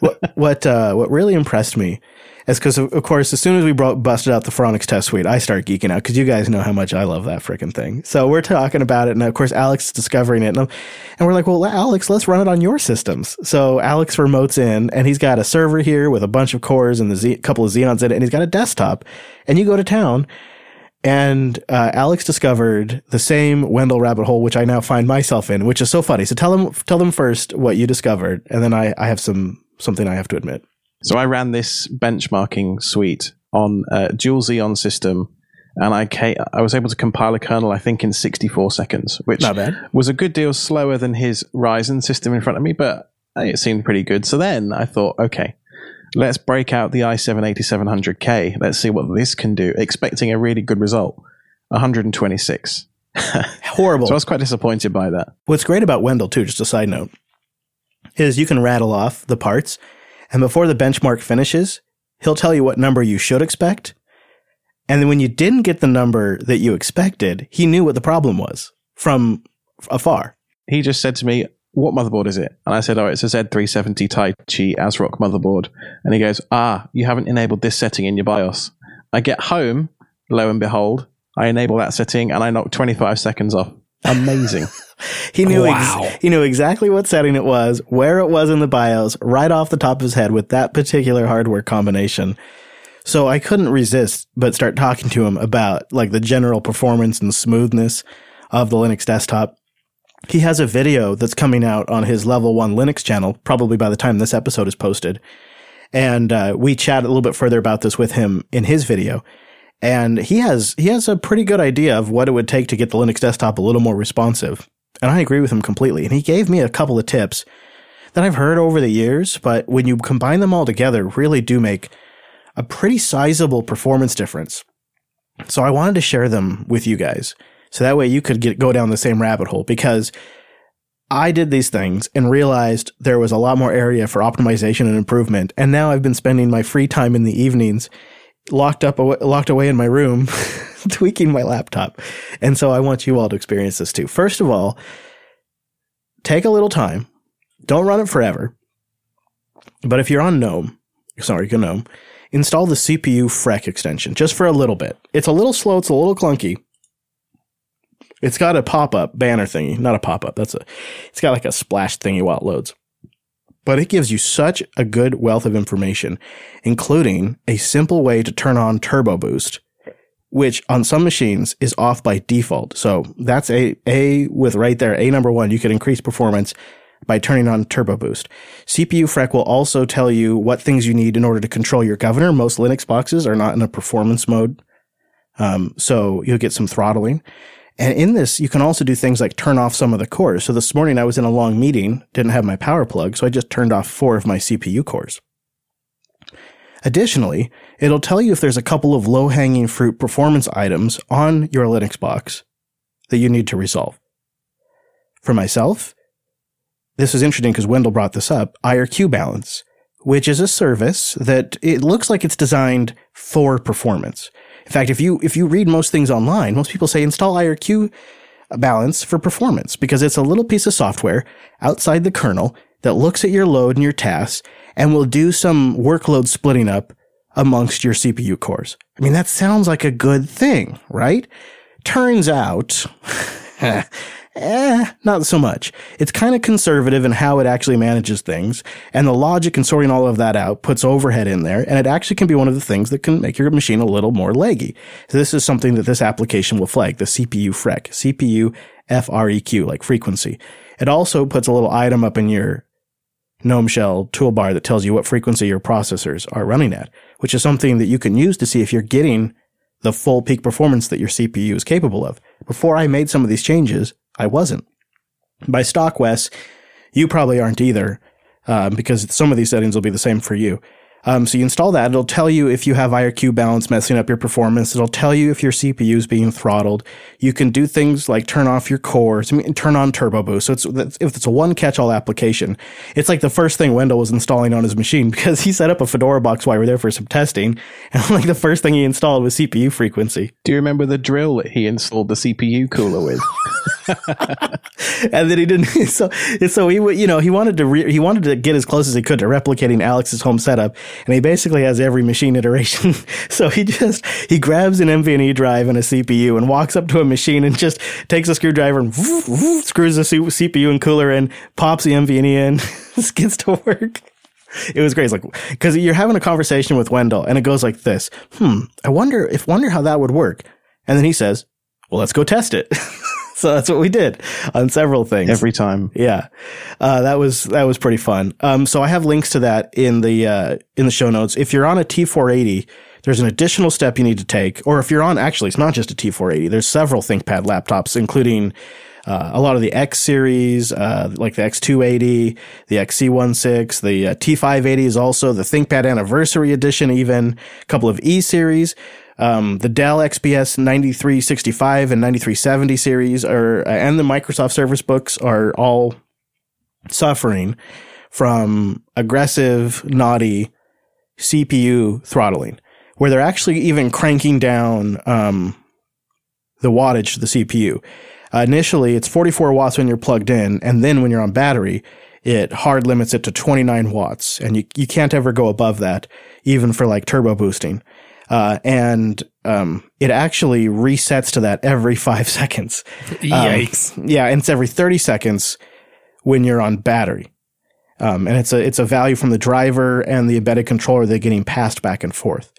what what, uh, what really impressed me is because, of, of course, as soon as we brought, busted out the Phoronix test suite, I start geeking out because you guys know how much I love that freaking thing. So we're talking about it, and, of course, Alex is discovering it. And, I'm, and we're like, well, Alex, let's run it on your systems. So Alex remotes in, and he's got a server here with a bunch of cores and the Z, a couple of Xeons in it, and he's got a desktop. And you go to town. And uh, Alex discovered the same Wendell rabbit hole, which I now find myself in, which is so funny. So tell them, tell them first what you discovered, and then I, I have some something I have to admit. So I ran this benchmarking suite on a dual Xeon system, and I ca- I was able to compile a kernel, I think, in sixty-four seconds, which was a good deal slower than his Ryzen system in front of me, but it seemed pretty good. So then I thought, okay, let's break out the i seven eighty-seven hundred K. Let's see what this can do. Expecting a really good result. one hundred twenty-six. Horrible. So I was quite disappointed by that. What's great about Wendell, too, just a side note, is you can rattle off the parts, and before the benchmark finishes, he'll tell you what number you should expect. And then when you didn't get the number that you expected, he knew what the problem was from afar. He just said to me, what motherboard is it? And I said, oh, it's a Z three seventy Taichi ASRock motherboard. And he goes, ah, you haven't enabled this setting in your BIOS. I get home, lo and behold, I enable that setting and I knock twenty-five seconds off. Amazing. he knew wow. ex- He knew exactly what setting it was, where it was in the BIOS, right off the top of his head with that particular hardware combination. So I couldn't resist but start talking to him about like the general performance and smoothness of the Linux desktop. He has a video that's coming out on his Level one Linux channel, probably by the time this episode is posted. And uh, we chat a little bit further about this with him in his video. And he has he has a pretty good idea of what it would take to get the Linux desktop a little more responsive. And I agree with him completely. And he gave me a couple of tips that I've heard over the years, but when you combine them all together, really do make a pretty sizable performance difference. So I wanted to share them with you guys. So that way you could get, go down the same rabbit hole, because I did these things and realized there was a lot more area for optimization and improvement. And now I've been spending my free time in the evenings locked up, locked away in my room, tweaking my laptop. And so I want you all to experience this too. First of all, take a little time. Don't run it forever. But if you're on GNOME, sorry, GNOME, install the C P U F R E C extension just for a little bit. It's a little slow. It's a little clunky. It's got a pop-up banner thingy. Not a pop-up. That's a. It's got like a splash thingy while it loads. But it gives you such a good wealth of information, including a simple way to turn on Turbo Boost, which on some machines is off by default. So that's a, a with right there, a number one, you could increase performance by turning on Turbo Boost. C P U F R E C will also tell you what things you need in order to control your governor. Most Linux boxes are not in a performance mode, um, so you'll get some throttling. And in this, you can also do things like turn off some of the cores. So this morning I was in a long meeting, didn't have my power plug, so I just turned off four of my C P U cores. Additionally, it'll tell you if there's a couple of low-hanging fruit performance items on your Linux box that you need to resolve. For myself, this is interesting because Wendell brought this up, I R Q Balance, which is a service that it looks like it's designed for performance. In fact, if you if you read most things online, most people say install I R Q Balance for performance because it's a little piece of software outside the kernel that looks at your load and your tasks and will do some workload splitting up amongst your C P U cores. I mean, that sounds like a good thing, right? Turns out, eh, not so much. It's kind of conservative in how it actually manages things, and the logic and sorting all of that out puts overhead in there, and it actually can be one of the things that can make your machine a little more laggy. So this is something that this application will flag, the C P U F R E C, C P U F R E Q, like frequency. It also puts a little item up in your GNOME Shell toolbar that tells you what frequency your processors are running at, which is something that you can use to see if you're getting the full peak performance that your C P U is capable of. Before I made some of these changes, I wasn't. By StockOS, you probably aren't either, um, because some of these settings will be the same for you. Um, so you install that. It'll tell you if you have I R Q Balance messing up your performance. It'll tell you if your C P U is being throttled. You can do things like turn off your cores, I mean, turn on Turbo Boost. So it's, if it's a one catch-all application, it's like the first thing Wendell was installing on his machine because he set up a Fedora box while we were there for some testing. And like the first thing he installed was C P U frequency. Do you remember the drill that he installed the C P U cooler with? And then he didn't. So, so he, you know, he wanted to re, he wanted to get as close as he could to replicating Alex's home setup, and he basically has every machine iteration. So he just he grabs an NVMe drive and a C P U and walks up to a machine and just takes a screwdriver and woof, woof, screws the C P U and cooler in, pops the NVMe in, just gets to work. It was great. It's like, because you're having a conversation with Wendell, and it goes like this: Hmm, I wonder if wonder how that would work. And then he says, "Well, let's go test it." So that's what we did on several things. Every time. Yeah. Uh, that was, that was pretty fun. Um, so I have links to that in the, uh, in the show notes. If you're on a T four eighty, there's an additional step you need to take. Or if you're on, actually, it's not just a T four eighty. There's several ThinkPad laptops, including, uh, a lot of the X series, uh, like the X two eighty, the X C sixteen, the uh, T five eighty is also the ThinkPad Anniversary Edition, even a couple of E series. Um, the Dell X P S ninety-three sixty-five and ninety-three seventy series are, and the Microsoft Service books are all suffering from aggressive, naughty C P U throttling, where they're actually even cranking down um, the wattage to the C P U. Uh, initially, it's forty-four watts when you're plugged in, and then when you're on battery, it hard limits it to twenty-nine watts, and you you can't ever go above that, even for like turbo boosting. Uh, and, um, it actually resets to that every five seconds. Yikes. Um, yeah. And it's every thirty seconds when you're on battery. Um, and it's a, it's a value from the driver and the embedded controller. They're getting passed back and forth.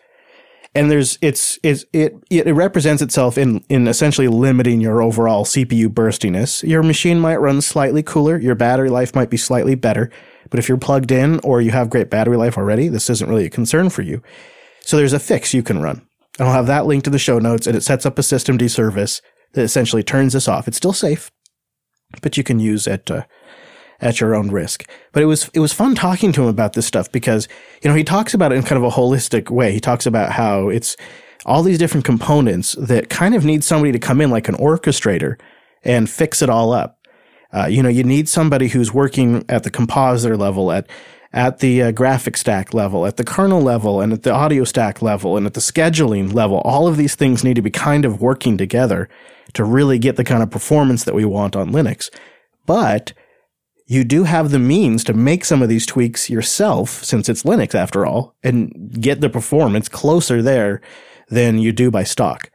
And there's, it's, it's, it, it represents itself in, in essentially limiting your overall C P U burstiness. Your machine might run slightly cooler. Your battery life might be slightly better, but if you're plugged in or you have great battery life already, this isn't really a concern for you. So there's a fix you can run. And I'll have that linked to the show notes, and it sets up a systemd service that essentially turns this off. It's still safe, but you can use it uh, at your own risk. But it was it was fun talking to him about this stuff because, you know, he talks about it in kind of a holistic way. He talks about how it's all these different components that kind of need somebody to come in like an orchestrator and fix it all up. Uh, you know, you need somebody who's working at the compositor level, at at the uh, graphic stack level, at the kernel level, and at the audio stack level, and at the scheduling level. All of these things need to be kind of working together to really get the kind of performance that we want on Linux. But you do have the means to make some of these tweaks yourself, since it's Linux after all, and get the performance closer there than you do by stock.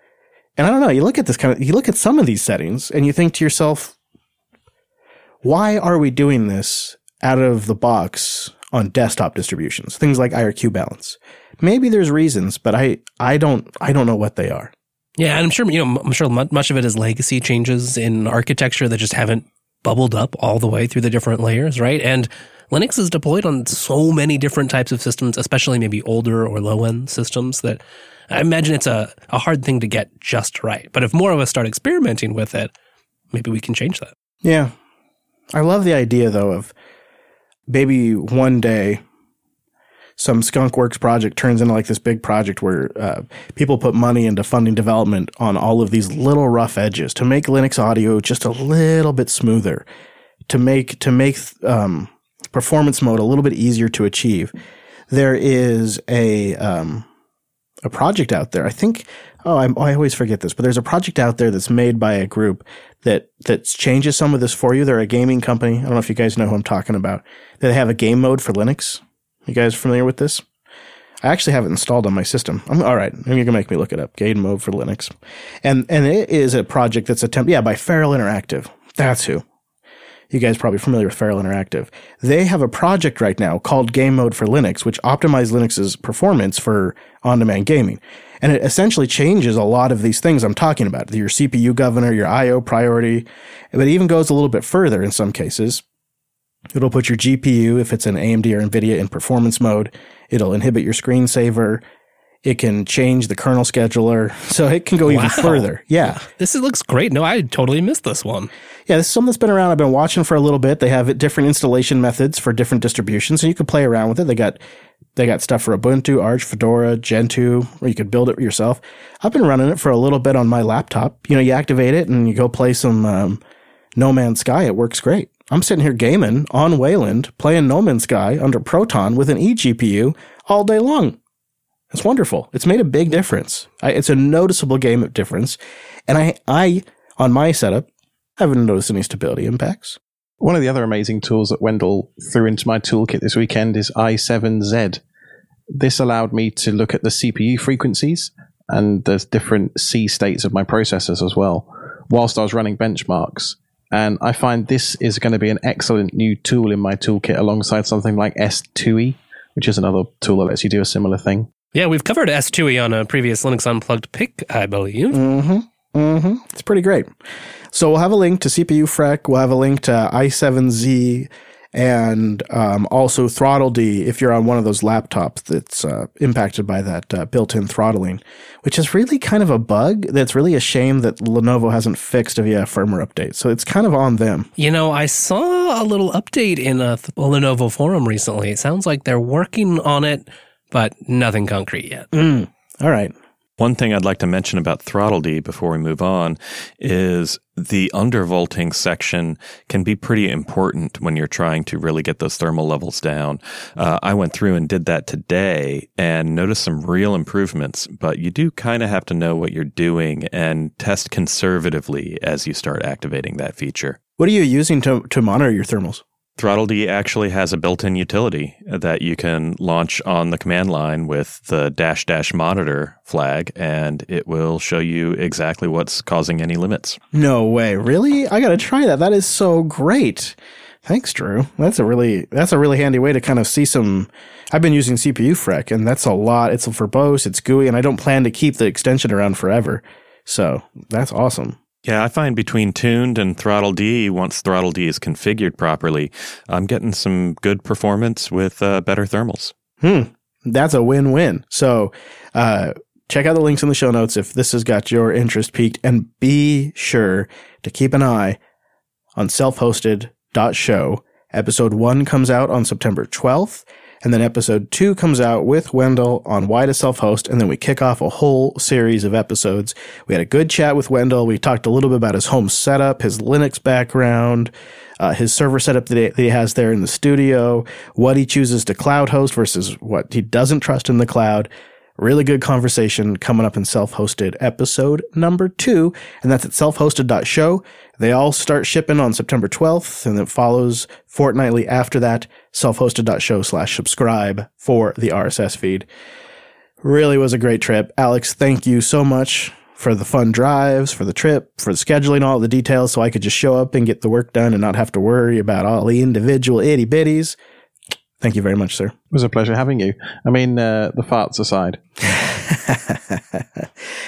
And I don't know, you look at this kind of, you look at some of these settings and you think to yourself, why are we doing this out of the box on desktop distributions, things like I R Q Balance? Maybe there's reasons, but I, I don't I don't know what they are. Yeah, and I'm sure you know I'm sure much of it is legacy changes in architecture that just haven't bubbled up all the way through the different layers, right? And Linux is deployed on so many different types of systems, especially maybe older or low-end systems, that I imagine it's a, a hard thing to get just right. But if more of us start experimenting with it, maybe we can change that. Yeah. I love the idea, though, of maybe one day some skunkworks project turns into like this big project where uh, people put money into funding development on all of these little rough edges to make Linux audio just a little bit smoother, to make to make um, performance mode a little bit easier to achieve. There is a um, a project out there. I think oh I'm, I always forget this, but there's a project out there that's made by a group that that changes some of this for you. They're a gaming company. I don't know if you guys know who I'm talking about. They have a game mode for Linux. You guys familiar with this? I actually have it installed on my system. I'm, all right, you're gonna make me look it up. Game mode for Linux, and and it is a project that's attempted. Yeah, by Feral Interactive. That's who. You guys are probably familiar with Feral Interactive. They have a project right now called Game Mode for Linux, which optimizes Linux's performance for on-demand gaming, and it essentially changes a lot of these things I'm talking about: your C P U governor, your I O priority, but it even goes a little bit further in some cases. It'll put your G P U, if it's an A M D or NVIDIA, in performance mode. It'll inhibit your screensaver. It can change the kernel scheduler. So it can go wow. even further. Yeah. This looks great. No, I totally missed this one. Yeah, this is something that's been around. I've been watching for a little bit. They have different installation methods for different distributions, so you can play around with it. They got they got stuff for Ubuntu, Arch, Fedora, Gentoo, where you could build it yourself. I've been running it for a little bit on my laptop. You know, you activate it and you go play some um, No Man's Sky. It works great. I'm sitting here gaming on Wayland, playing No Man's Sky under Proton with an eGPU all day long. It's wonderful. It's made a big difference. I, it's a noticeable game of difference. And I, I, on my setup, haven't noticed any stability impacts. One of the other amazing tools that Wendell threw into my toolkit this weekend is i seven z. This allowed me to look at the C P U frequencies and the different C states of my processors as well, whilst I was running benchmarks. And I find this is going to be an excellent new tool in my toolkit alongside something like S two E, which is another tool that lets you do a similar thing. Yeah, we've covered S two E on a previous Linux Unplugged pick, I believe. Mm-hmm. Mm-hmm. It's pretty great. So we'll have a link to C P U Frec. We'll have a link to i seven z and um, also Throttle D if you're on one of those laptops that's uh, impacted by that uh, built-in throttling, which is really kind of a bug that's really a shame that Lenovo hasn't fixed via a firmware update. So it's kind of on them. You know, I saw a little update in a, th- a Lenovo forum recently. It sounds like they're working on it, but nothing concrete yet. Mm. All right. One thing I'd like to mention about Throttle D before we move on is the undervolting section can be pretty important when you're trying to really get those thermal levels down. Uh, I went through and did that today and noticed some real improvements, but you do kind of have to know what you're doing and test conservatively as you start activating that feature. What are you using to, to monitor your thermals? Throttle D actually has a built-in utility that you can launch on the command line with the dash dash monitor flag, and it will show you exactly what's causing any limits. No way. Really? I got to try that. That is so great. Thanks, Drew. That's a really that's a really handy way to kind of see some... I've been using C P U Frec, and that's a lot. It's verbose, it's gooey, and I don't plan to keep the extension around forever. So that's awesome. Yeah, I find between Tuned and Throttle D, once Throttle D is configured properly, I'm getting some good performance with uh, better thermals. Hmm, that's a win-win. So uh, check out the links in the show notes if this has got your interest piqued, and be sure to keep an eye on self hosted dot show. Episode one comes out on September twelfth, and then episode two comes out with Wendell on why to self-host, and then we kick off a whole series of episodes. We had a good chat with Wendell. We talked a little bit about his home setup, his Linux background, uh, his server setup that he has there in the studio, what he chooses to cloud host versus what he doesn't trust in the cloud. Really good conversation coming up in Self-Hosted episode number two, and that's at self hosted dot show. They all start shipping on September twelfth, and it follows fortnightly after that, self hosted dot show slash subscribe for the R S S feed. Really was a great trip. Alex, thank you so much for the fun drives, for the trip, for the scheduling, all the details, so I could just show up and get the work done and not have to worry about all the individual itty-bitties. Thank you very much, sir. It was a pleasure having you. I mean, uh, the farts aside.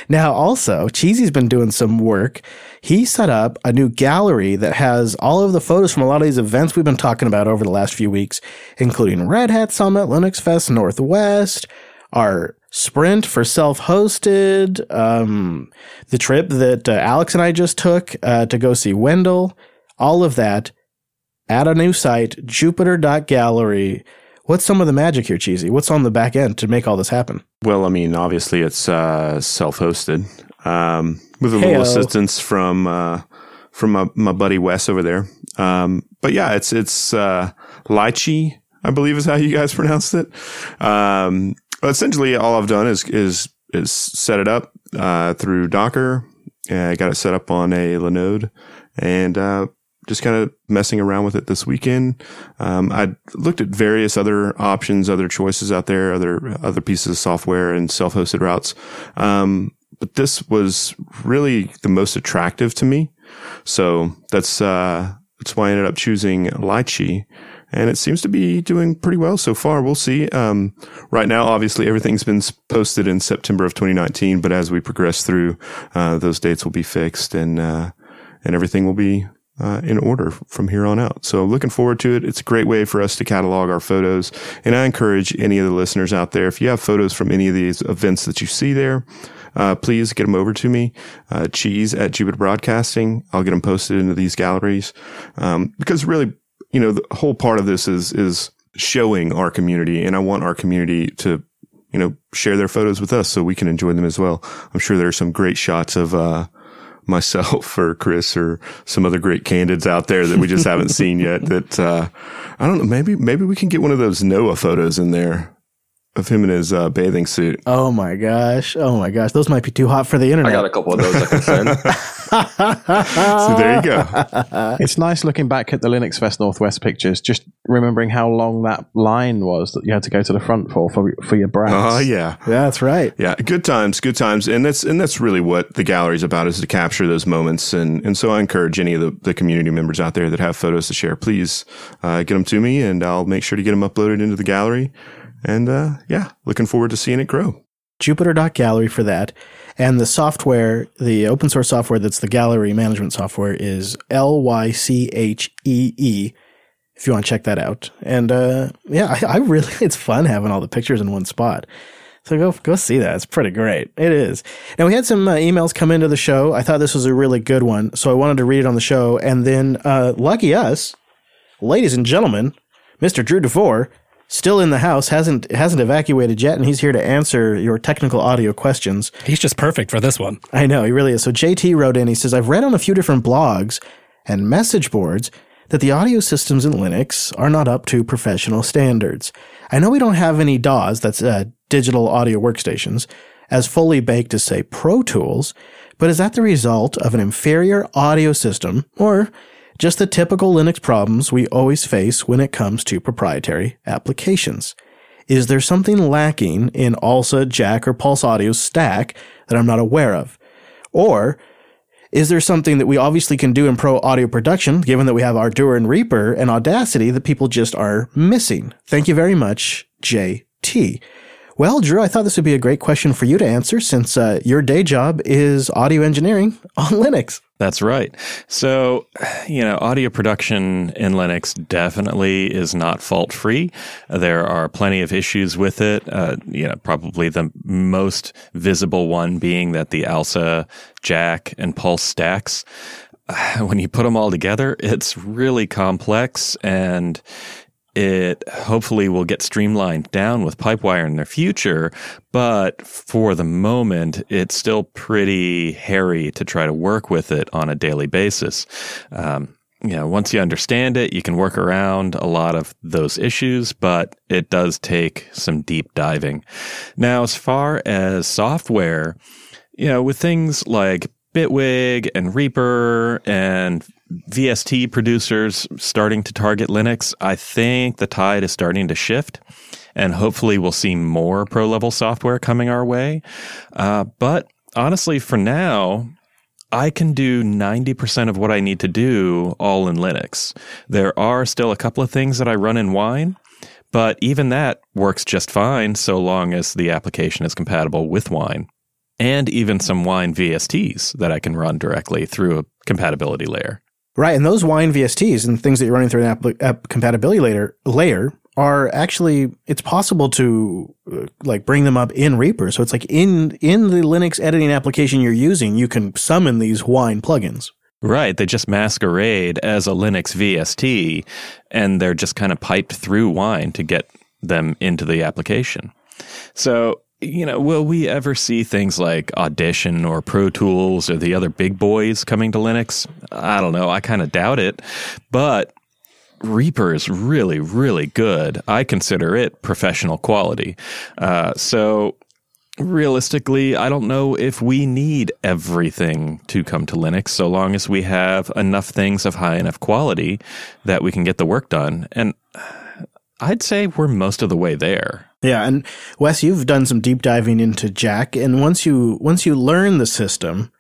Now, also, Cheesy's been doing some work. He set up a new gallery that has all of the photos from a lot of these events we've been talking about over the last few weeks, including Red Hat Summit, Linux Fest Northwest, our sprint for self-hosted, um, the trip that uh, Alex and I just took uh, to go see Wendell, all of that at a new site, jupiter dot gallery. What's some of the magic here, Cheesy? What's on the back end to make all this happen? Well, I mean, obviously it's uh, self-hosted um, with a Hey-o. little assistance from uh, from my, my buddy Wes over there. Um, but yeah, it's it's uh, Lychee, I believe is how you guys pronounced it. Um, essentially, all I've done is is is set it up uh, through Docker. I got it set up on a Linode and. Uh, Just kind of messing around with it this weekend. Um, I looked at various other options, other choices out there, other other pieces of software and self-hosted routes. Um, but this was really the most attractive to me. So that's uh, that's why I ended up choosing Lychee. And it seems to be doing pretty well so far. We'll see. Um, right now, obviously, everything's been posted in September of twenty nineteen. But as we progress through, uh, those dates will be fixed and uh, and everything will be... Uh, in order from here on out. So looking forward to it. It's a great way for us to catalog our photos. And I encourage any of the listeners out there, if you have photos from any of these events that you see there, uh, please get them over to me, uh, cheese at Jupiter Broadcasting. I'll get them posted into these galleries. Um, because really, you know, the whole part of this is, is showing our community, and I want our community to, you know, share their photos with us so we can enjoy them as well. I'm sure there are some great shots of, uh, myself or Chris or some other great candidates out there that we just haven't seen yet that, uh, I don't know, maybe, maybe we can get one of those Noah photos in there of him in his uh, bathing suit. Oh my gosh. Oh my gosh. Those might be too hot for the internet. I got a couple of those I can send. So there you go. It's nice looking back at the Linux Fest Northwest pictures, just remembering how long that line was that you had to go to the front for, for, for your brats. Oh uh, yeah. yeah. That's right. Yeah. Good times, good times. And that's, and that's really what the gallery's about, is to capture those moments. And, and so I encourage any of the, the community members out there that have photos to share, please uh, get them to me and I'll make sure to get them uploaded into the gallery. And, uh, yeah, looking forward to seeing it grow. Jupiter dot gallery for that. And the software, the open source software that's the gallery management software, is L Y C H E E, if you want to check that out. And, uh, yeah, I, I really, it's fun having all the pictures in one spot. So go go see that. It's pretty great. It is. Now, we had some uh, emails come into the show. I thought this was a really good one, so I wanted to read it on the show. And then, uh, lucky us, ladies and gentlemen, Mister Drew DeVore, still in the house, hasn't hasn't evacuated yet, and he's here to answer your technical audio questions. He's just perfect for this one. I know, he really is. So J T wrote in, he says, I've read on a few different blogs and message boards that the audio systems in Linux are not up to professional standards. I know we don't have any D A Ws, that's uh, digital audio workstations, as fully baked as, say, Pro Tools, but is that the result of an inferior audio system, or just the typical Linux problems we always face when it comes to proprietary applications? Is there something lacking in ALSA, Jack, or Pulse Audio's stack that I'm not aware of? Or is there something that we obviously can do in pro audio production, given that we have Ardour and Reaper and Audacity, that people just are missing? Thank you very much, J T. Well, Drew, I thought this would be a great question for you to answer, since uh, your day job is audio engineering on Linux. That's right. So, you know, audio production in Linux definitely is not fault-free. There are plenty of issues with it. Uh, you know, probably the most visible one being that the ALSA, Jack, and Pulse stacks, when you put them all together, it's really complex, and it hopefully will get streamlined down with Pipewire in the future, but for the moment, it's still pretty hairy to try to work with it on a daily basis. Um, you know, once you understand it, you can work around a lot of those issues, but it does take some deep diving. Now, as far as software, you know, with things like Bitwig and Reaper and V S T producers starting to target Linux, I think the tide is starting to shift, and hopefully we'll see more pro-level software coming our way. Uh, but honestly, for now, I can do ninety percent of what I need to do all in Linux. There are still a couple of things that I run in Wine, But even that works just fine so long as the application is compatible with Wine, and even some Wine V S Ts that I can run directly through a compatibility layer. Right, and those Wine V S Ts and things that you're running through an app, app compatibility layer, layer are actually, it's possible to uh, like bring them up in Reaper. So it's like in in the Linux editing application you're using, you can summon these Wine plugins. Right, they just masquerade as a Linux V S T, and they're just kind of piped through Wine to get them into the application. So, you know, will we ever see things like Audition or Pro Tools or the other big boys coming to Linux? I don't know. I kind of doubt it. But Reaper is really, really good. I consider it professional quality. Uh, so... Realistically, I don't know if we need everything to come to Linux so long as we have enough things of high enough quality that we can get the work done. And I'd say we're most of the way there. Yeah, and Wes, you've done some deep diving into Jack, and once you once you learn the system,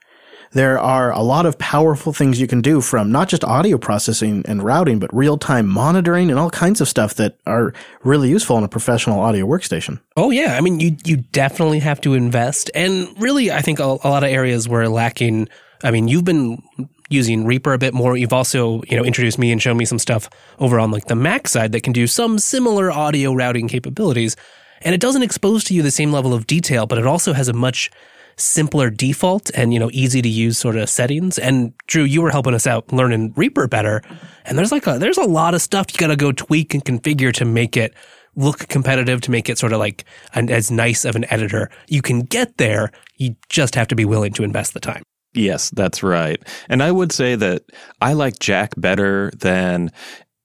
there are a lot of powerful things you can do from not just audio processing and routing, but real-time monitoring and all kinds of stuff that are really useful in a professional audio workstation. Oh, yeah. I mean, you you definitely have to invest. And really, I think a, a lot of areas we're lacking. I mean, you've been using Reaper a bit more. You've also, you know, introduced me and shown me some stuff over on like the Mac side that can do some similar audio routing capabilities. And it doesn't expose to you the same level of detail, but it also has a much simpler default and, you know, easy to use sort of settings. And Drew, you were helping us out learning Reaper better. And there's like a, there's a lot of stuff you got to go tweak and configure to make it look competitive, to make it sort of like an, as nice of an editor. You can get there. You just have to be willing to invest the time. Yes, that's right. And I would say that I like Jack better than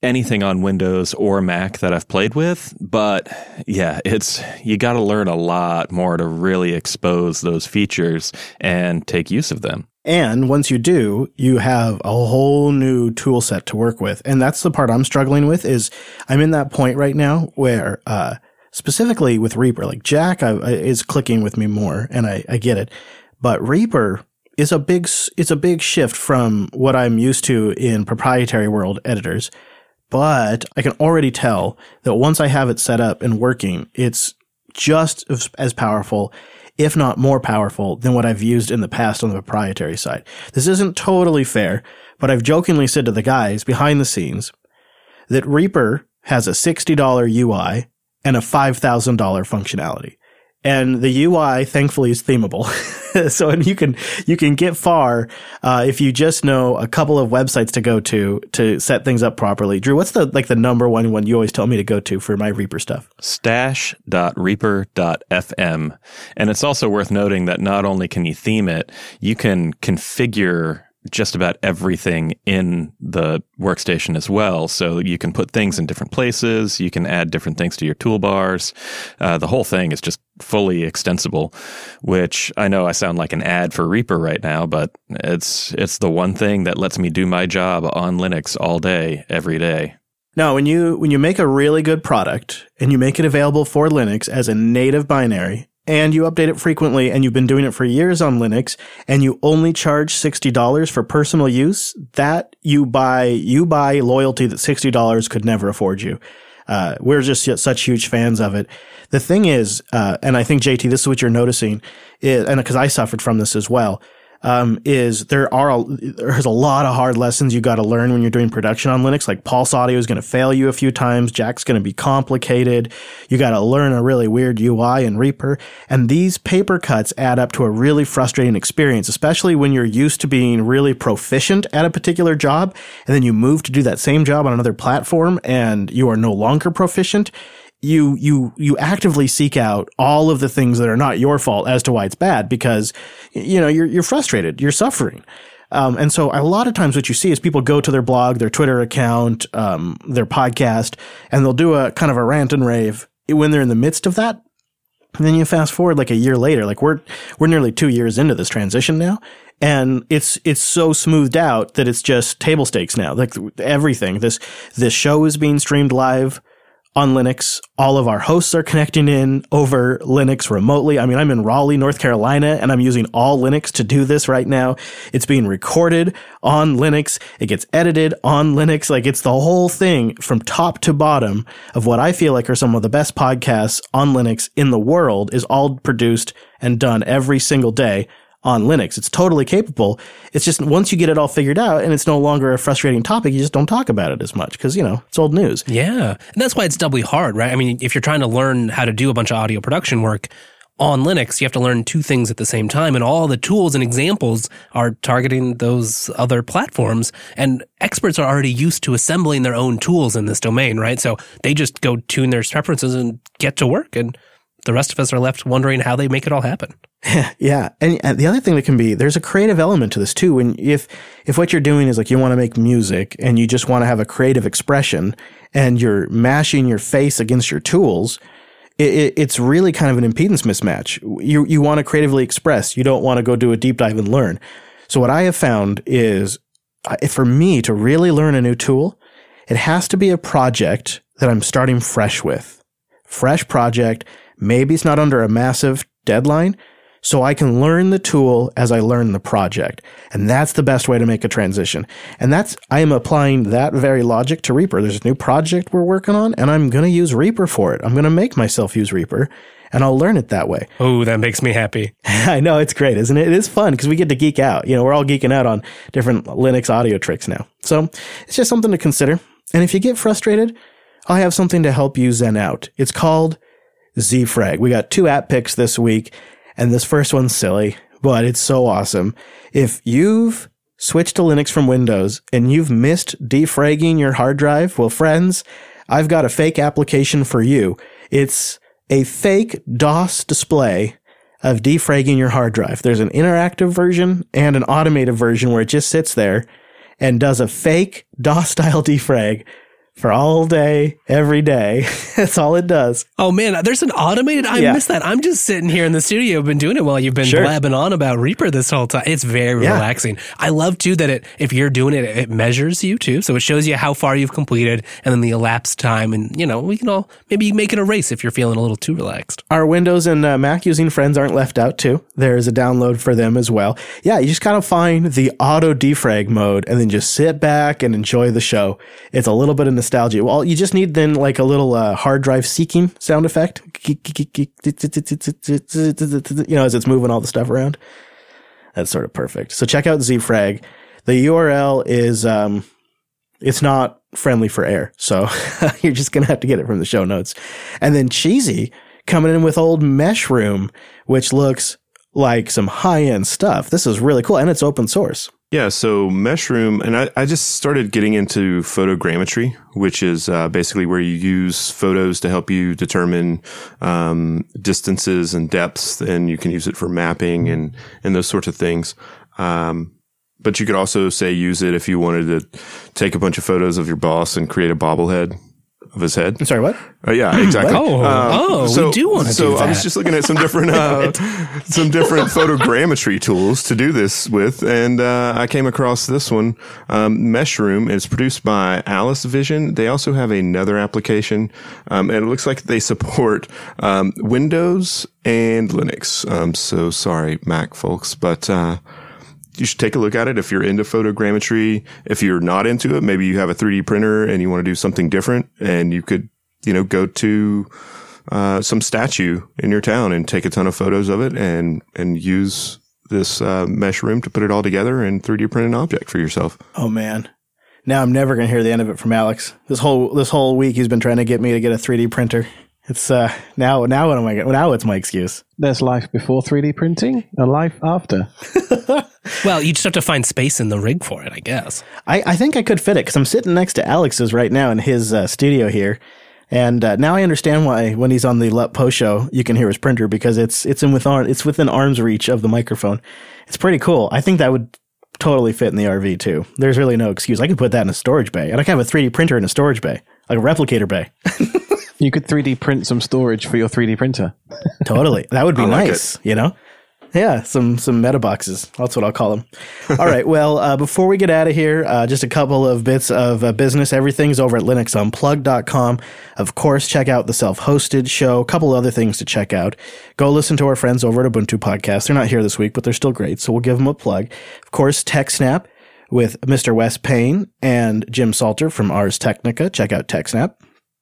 anything on Windows or Mac that I've played with, but yeah, it's you got to learn a lot more to really expose those features and take use of them. And once you do, you have a whole new tool set to work with. And that's the part I'm struggling with is I'm in that point right now where uh, specifically with Reaper, like Jack I, I, is clicking with me more and I, I get it, but Reaper is a big, it's a big shift from what I'm used to in proprietary world editors. But I can already tell that once I have it set up and working, it's just as powerful, if not more powerful, than what I've used in the past on the proprietary side. This isn't totally fair, but I've jokingly said to the guys behind the scenes that Reaper has a sixty dollars U I and a five thousand dollars functionality. And the U I, thankfully, is themable. So and you can you can get far uh, if you just know a couple of websites to go to to set things up properly. Drew, what's the like the number one one you always tell me to go to for my Reaper stuff? stash dot reaper dot f m. And it's also worth noting that not only can you theme it, you can configure just about everything in the workstation as well. So you can put things in different places. You can add different things to your toolbars. Uh, the whole thing is just fully extensible, which I know I sound like an ad for Reaper right now, but it's it's the one thing that lets me do my job on Linux all day, every day. Now, when you when you make a really good product and you make it available for Linux as a native binary, and you update it frequently, and you've been doing it for years on Linux, and you only charge sixty dollars for personal use, that you buy you buy loyalty that sixty dollars could never afford you. Uh, we're just such huge fans of it. The thing is, uh, and I think, J T, this is what you're noticing, is, and because I suffered from this as well, um, is there are a, there's a lot of hard lessons you got to learn when you're doing production on Linux. Like Pulse Audio is going to fail you a few times. Jack's going to be complicated. You got to learn a really weird U I in Reaper. And these paper cuts add up to a really frustrating experience, especially when you're used to being really proficient at a particular job. And then you move to do that same job on another platform and you are no longer proficient. You, you, you actively seek out all of the things that are not your fault as to why it's bad because, you know, you're, you're frustrated, you're suffering. Um, and so a lot of times what you see is people go to their blog, their Twitter account, um, their podcast, and they'll do a kind of a rant and rave when they're in the midst of that. And then you fast forward like a year later, like we're, we're nearly two years into this transition now. And it's, it's so smoothed out that it's just table stakes now. Like everything, this, this show is being streamed live on Linux. All of our hosts are connecting in over Linux remotely. I mean, I'm in Raleigh, North Carolina, and I'm using all Linux to do this right now. It's being recorded on Linux. It gets edited on Linux. Like, it's the whole thing from top to bottom of what I feel like are some of the best podcasts on Linux in the world is all produced and done every single day on Linux. It's totally capable. It's just once you get it all figured out and it's no longer a frustrating topic, you just don't talk about it as much because, you know, it's old news. Yeah. And that's why it's doubly hard, right? I mean, if you're trying to learn how to do a bunch of audio production work on Linux, you have to learn two things at the same time, and all the tools and examples are targeting those other platforms. And experts are already used to assembling their own tools in this domain, right? So they just go tune their preferences and get to work, and the rest of us are left wondering how they make it all happen. Yeah. And, and the other thing that can be, there's a creative element to this too. And if, if what you're doing is like, you want to make music and you just want to have a creative expression and you're mashing your face against your tools, it, it, it's really kind of an impedance mismatch. You, you want to creatively express. You don't want to go do a deep dive and learn. So what I have found is for me to really learn a new tool, it has to be a project that I'm starting fresh with. Fresh project. Maybe it's not under a massive deadline, so I can learn the tool as I learn the project. And that's the best way to make a transition. And that's, I am applying that very logic to Reaper. There's a new project we're working on, and I'm going to use Reaper for it. I'm going to make myself use Reaper, and I'll learn it that way. Oh, that makes me happy. I know, it's great, isn't it? It is fun because we get to geek out. You know, we're all geeking out on different Linux audio tricks now. So it's just something to consider. And if you get frustrated, I have something to help you zen out. It's called Z-Frag. We got two app picks this week, and this first one's silly, but it's so awesome. If you've switched to Linux from Windows and you've missed defragging your hard drive, well, friends, I've got a fake application for you. It's a fake DOS display of defragging your hard drive. There's an interactive version and an automated version where it just sits there and does a fake DOS-style defrag for all day, every day. That's all it does. Oh, man, there's an automated? I yeah. missed that. I'm just sitting here in the studio. I've been doing it while you've been sure. blabbing on about Reaper this whole time. It's very yeah. relaxing. I love, too, that it if you're doing it, it measures you, too. So it shows you how far you've completed and then the elapsed time. And, you know, we can all maybe make it a race if you're feeling a little too relaxed. Our Windows and uh, Mac using friends aren't left out, too. There's a download for them as well. Yeah, you just got to find the auto defrag mode and then just sit back and enjoy the show. It's a little bit of nostalgia. Well, you just need then like a little uh, hard drive seeking sound effect, you know, as it's moving all the stuff around. That's sort of perfect. So check out Z-Frag. The U R L is, um, it's not friendly for air. So you're just going to have to get it from the show notes. And then Cheesy coming in with old Mesh Room, which looks like some high-end stuff. This is really cool. And it's open source. Yeah, so Meshroom, and I, I just started getting into photogrammetry, which is uh, basically where you use photos to help you determine um, distances and depths, and you can use it for mapping and, and those sorts of things. Um, but you could also, say, use it if you wanted to take a bunch of photos of your boss and create a bobblehead of his head. I'm sorry, what? Uh, yeah, exactly. oh, um, oh so, we do want to so do that. So I was just looking at some different uh, some different photogrammetry tools to do this with, and uh, I came across this one, um, Meshroom. It's produced by Alice Vision. They also have another application, um, and it looks like they support um, Windows and Linux. Um, so sorry, Mac folks, but uh, you should take a look at it if you're into photogrammetry. If you're not into it, maybe you have a three D printer and you want to do something different, and you could, you know, go to uh, some statue in your town and take a ton of photos of it and, and use this uh, mesh room to put it all together and three D print an object for yourself. Oh, man. Now I'm never going to hear the end of it from Alex. This whole this whole week he's been trying to get me to get a three D printer. It's uh now now what am I now it's my excuse. There's life before three D printing and life after. Well, you just have to find space in the rig for it, I guess. I, I think I could fit it because I'm sitting next to Alex's right now in his uh, studio here, and uh, now I understand why when he's on the L U P post show you can hear his printer because it's it's in with arm it's within arm's reach of the microphone. It's pretty cool. I think that would totally fit in the R V too. There's really no excuse. I could put that in a storage bay, and I can have a three D printer in a storage bay, like a replicator bay. You could three D print some storage for your three D printer. Totally. That would be like nice, it. You know? Yeah, some some meta boxes. That's what I'll call them. All right. Well, uh, before we get out of here, uh, just a couple of bits of uh, business. Everything's over at linux unplugged dot com. Of course, check out the self-hosted show. A couple other things to check out. Go listen to our friends over at Ubuntu Podcast. They're not here this week, but they're still great, so we'll give them a plug. Of course, TechSnap with Mister Wes Payne and Jim Salter from Ars Technica. Check out TechSnap.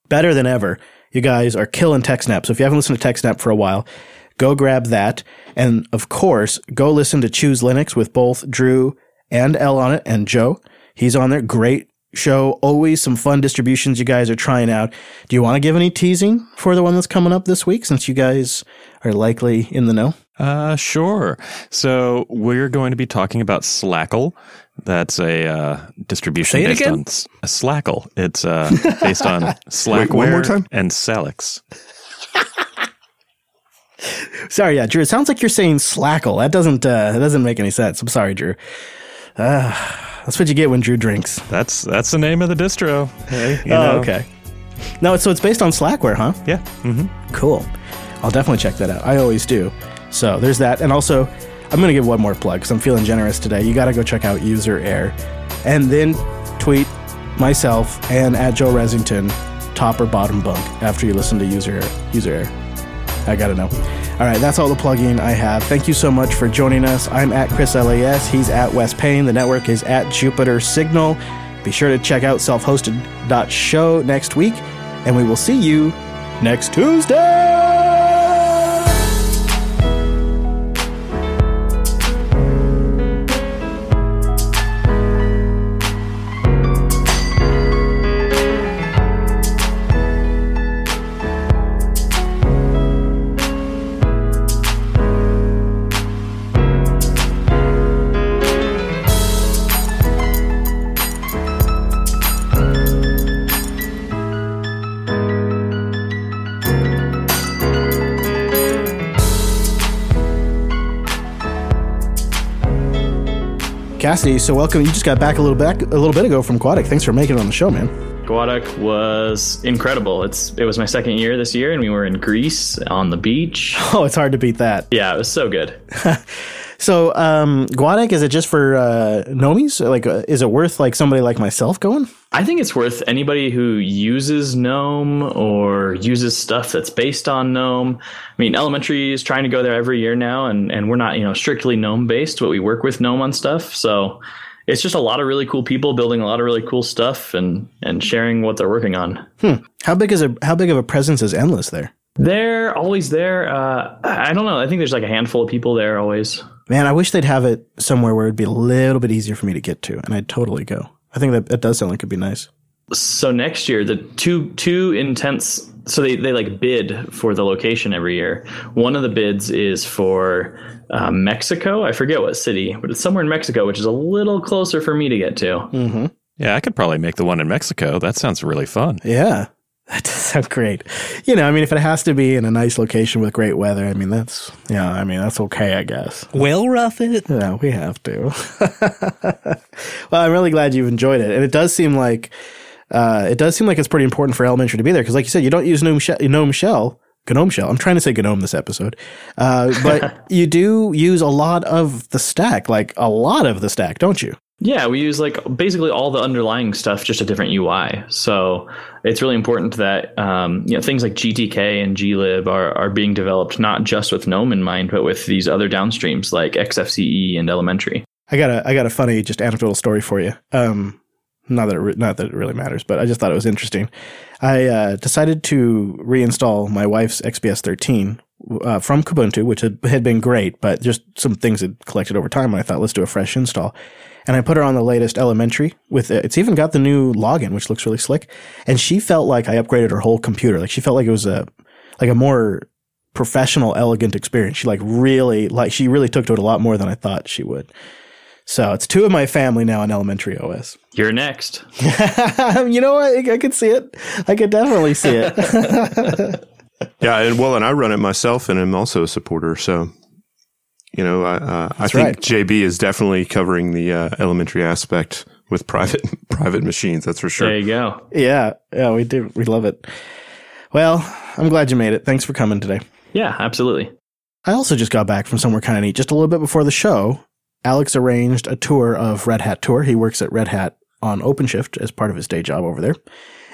Better than ever. You guys are killing TechSnap. So if you haven't listened to TechSnap for a while, go grab that. And, of course, go listen to Choose Linux with both Drew and Elle on it and Joe. He's on there. Great show. Always some fun distributions you guys are trying out. Do you want to give any teasing for the one that's coming up this week since you guys are likely in the know? Uh, sure. So we're going to be talking about Slackle. That's a uh, distribution based again? on S- Slackle. It's uh, based on Slackware and Salix. Sorry, yeah, Drew. It sounds like you're saying Slackle. That doesn't uh, that doesn't make any sense. I'm sorry, Drew. Uh, that's what you get when Drew drinks. That's that's the name of the distro. Hey, you oh, know. okay. No, so it's based on Slackware, huh? Yeah. Mm-hmm. Cool. I'll definitely check that out. I always do. So there's that. And also, I'm going to give one more plug because I'm feeling generous today. You got to go check out User Air. And then tweet myself and at Joe Resington, top or bottom bunk, after you listen to User Air. User Air. I got to know. All right, that's all the plugging I have. Thank you so much for joining us. I'm at Chris L A S. He's at Wes Payne. The network is at Jupiter Signal. Be sure to check out self hosted dot show next week, and we will see you next Tuesday. Cassidy, so welcome. You just got back a little back a little bit ago from Guadec. Thanks for making it on the show, man. Guadec was incredible. It's it was my second year this year, and we were in Greece on the beach. Oh, it's hard to beat that. Yeah, it was so good. So, um, Guadec, is it just for uh, gnomies? Like, uh, is it worth like somebody like myself going? I think it's worth anybody who uses GNOME or uses stuff that's based on GNOME. I mean, elementary is trying to go there every year now, and, and we're not, you know, strictly GNOME based, but we work with GNOME on stuff. So it's just a lot of really cool people building a lot of really cool stuff and, and sharing what they're working on. Hmm. How big is a how big of a presence is Endless there? They're always there. Uh, I don't know. I think there's like a handful of people there always. Man, I wish they'd have it somewhere where it'd be a little bit easier for me to get to, and I'd totally go. I think that it does sound like it'd be nice. So next year, the two two intense. So they, they like bid for the location every year. One of the bids is for uh, Mexico. I forget what city, but it's somewhere in Mexico, which is a little closer for me to get to. Mm-hmm. Yeah, I could probably make the one in Mexico. That sounds really fun. Yeah, that does sound great. You know, I mean, if it has to be in a nice location with great weather, I mean, that's yeah, I mean, that's okay, I guess. We'll rough it. Yeah, we have to. Well, I'm really glad you've enjoyed it, and it does seem like uh, it does seem like it's pretty important for elementary to be there because, like you said, you don't use GNOME Shell. GNOME Shell. GNOME Shell. I'm trying to say GNOME this episode, uh, but you do use a lot of the stack, like a lot of the stack, don't you? Yeah, we use like basically all the underlying stuff, just a different U I. So it's really important that um, you know things like G T K and glib are are being developed not just with GNOME in mind, but with these other downstreams like X F C E and elementary. I got a I got a funny just anecdotal story for you. Um, not that it re- not that it really matters, but I just thought it was interesting. I uh, decided to reinstall my wife's X B S thirteen. Uh, from Kubuntu, which had, had been great, but just some things had collected over time. And I thought, let's do a fresh install. And I put her on the latest elementary with it. It's even got the new login, which looks really slick. And she felt like I upgraded her whole computer. Like she felt like it was a, like a more professional, elegant experience. She like really, like she really took to it a lot more than I thought she would. So it's two of my family now on elementary O S. You're next. You know what? I, I could see it. I could definitely see it. Yeah, and well, and I run it myself, and I'm also a supporter. So, you know, I, uh, I think right. J B is definitely covering the uh, elementary aspect with private private machines. That's for sure. There you go. Yeah, yeah, we do. We love it. Well, I'm glad you made it. Thanks for coming today. Yeah, absolutely. I also just got back from somewhere kind of neat. Just a little bit before the show, Alex arranged a tour of Red Hat Tour. He works at Red Hat on OpenShift as part of his day job over there.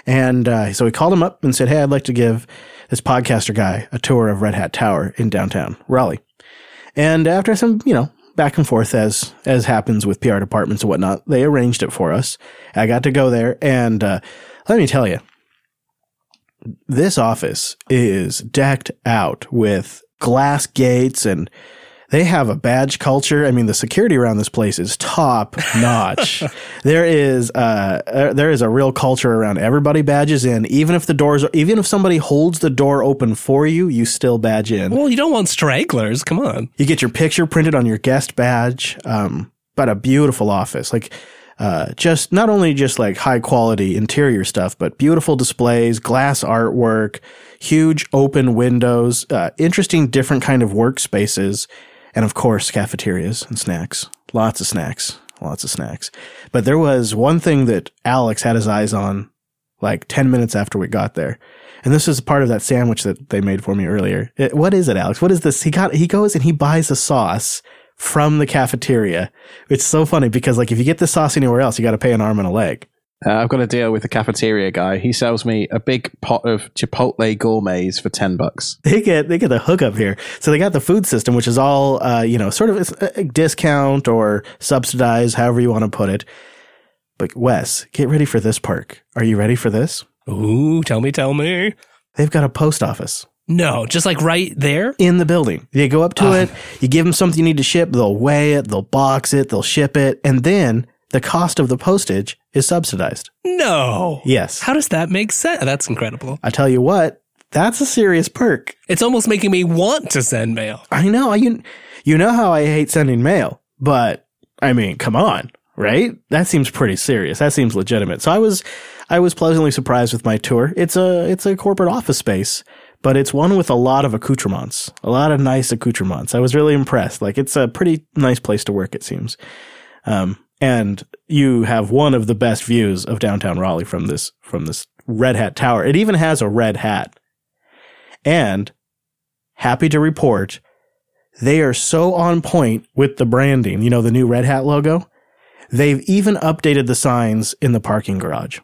And uh, so we called him up and said, hey, I'd like to give this podcaster guy a tour of Red Hat Tower in downtown Raleigh. And after some, you know, back and forth, as as happens with P R departments and whatnot, they arranged it for us. I got to go there. And uh, let me tell you, this office is decked out with glass gates, and they have a badge culture. I mean, the security around this place is top notch. There is uh, there is a real culture around everybody badges in. Even if the doors, are, even if somebody holds the door open for you, you still badge in. Well, you don't want stragglers. Come on. You get your picture printed on your guest badge. Um, but a beautiful office, like uh, just not only just like high quality interior stuff, but beautiful displays, glass artwork, huge open windows, uh, interesting different kind of workspaces. And, of course, cafeterias and snacks. Lots of snacks. Lots of snacks. But there was one thing that Alex had his eyes on like ten minutes after we got there. And this is part of that sandwich that they made for me earlier. It, what is it, Alex? What is this? He got, he goes and he buys a sauce from the cafeteria. It's so funny because, like, if you get the sauce anywhere else, you got to pay an arm and a leg. Uh, I've got a deal with the cafeteria guy. He sells me a big pot of Chipotle gourmets for ten bucks. They get they get the hookup here. So they got the food system, which is all uh, you know, sort of a discount or subsidized, however you want to put it. But Wes, get ready for this perk. Are you ready for this? Ooh, tell me, tell me. They've got a post office. No, just like right there? In the building. You go up to um. it. You give them something you need to ship. They'll weigh it. They'll box it. They'll ship it. And then the cost of the postage is subsidized. No. Yes. How does that make sense? That's incredible. I tell you what, that's a serious perk. It's almost making me want to send mail. I know. You, you know how I hate sending mail, but I mean, come on, right? That seems pretty serious. That seems legitimate. So I was I was pleasantly surprised with my tour. It's a it's a corporate office space, but it's one with a lot of accoutrements, a lot of nice accoutrements. I was really impressed. Like, it's a pretty nice place to work, it seems. Um And you have one of the best views of downtown Raleigh from this from this Red Hat Tower. It even has a red hat. And happy to report, they are so on point with the branding. You know, the new Red Hat logo? They've even updated the signs in the parking garage.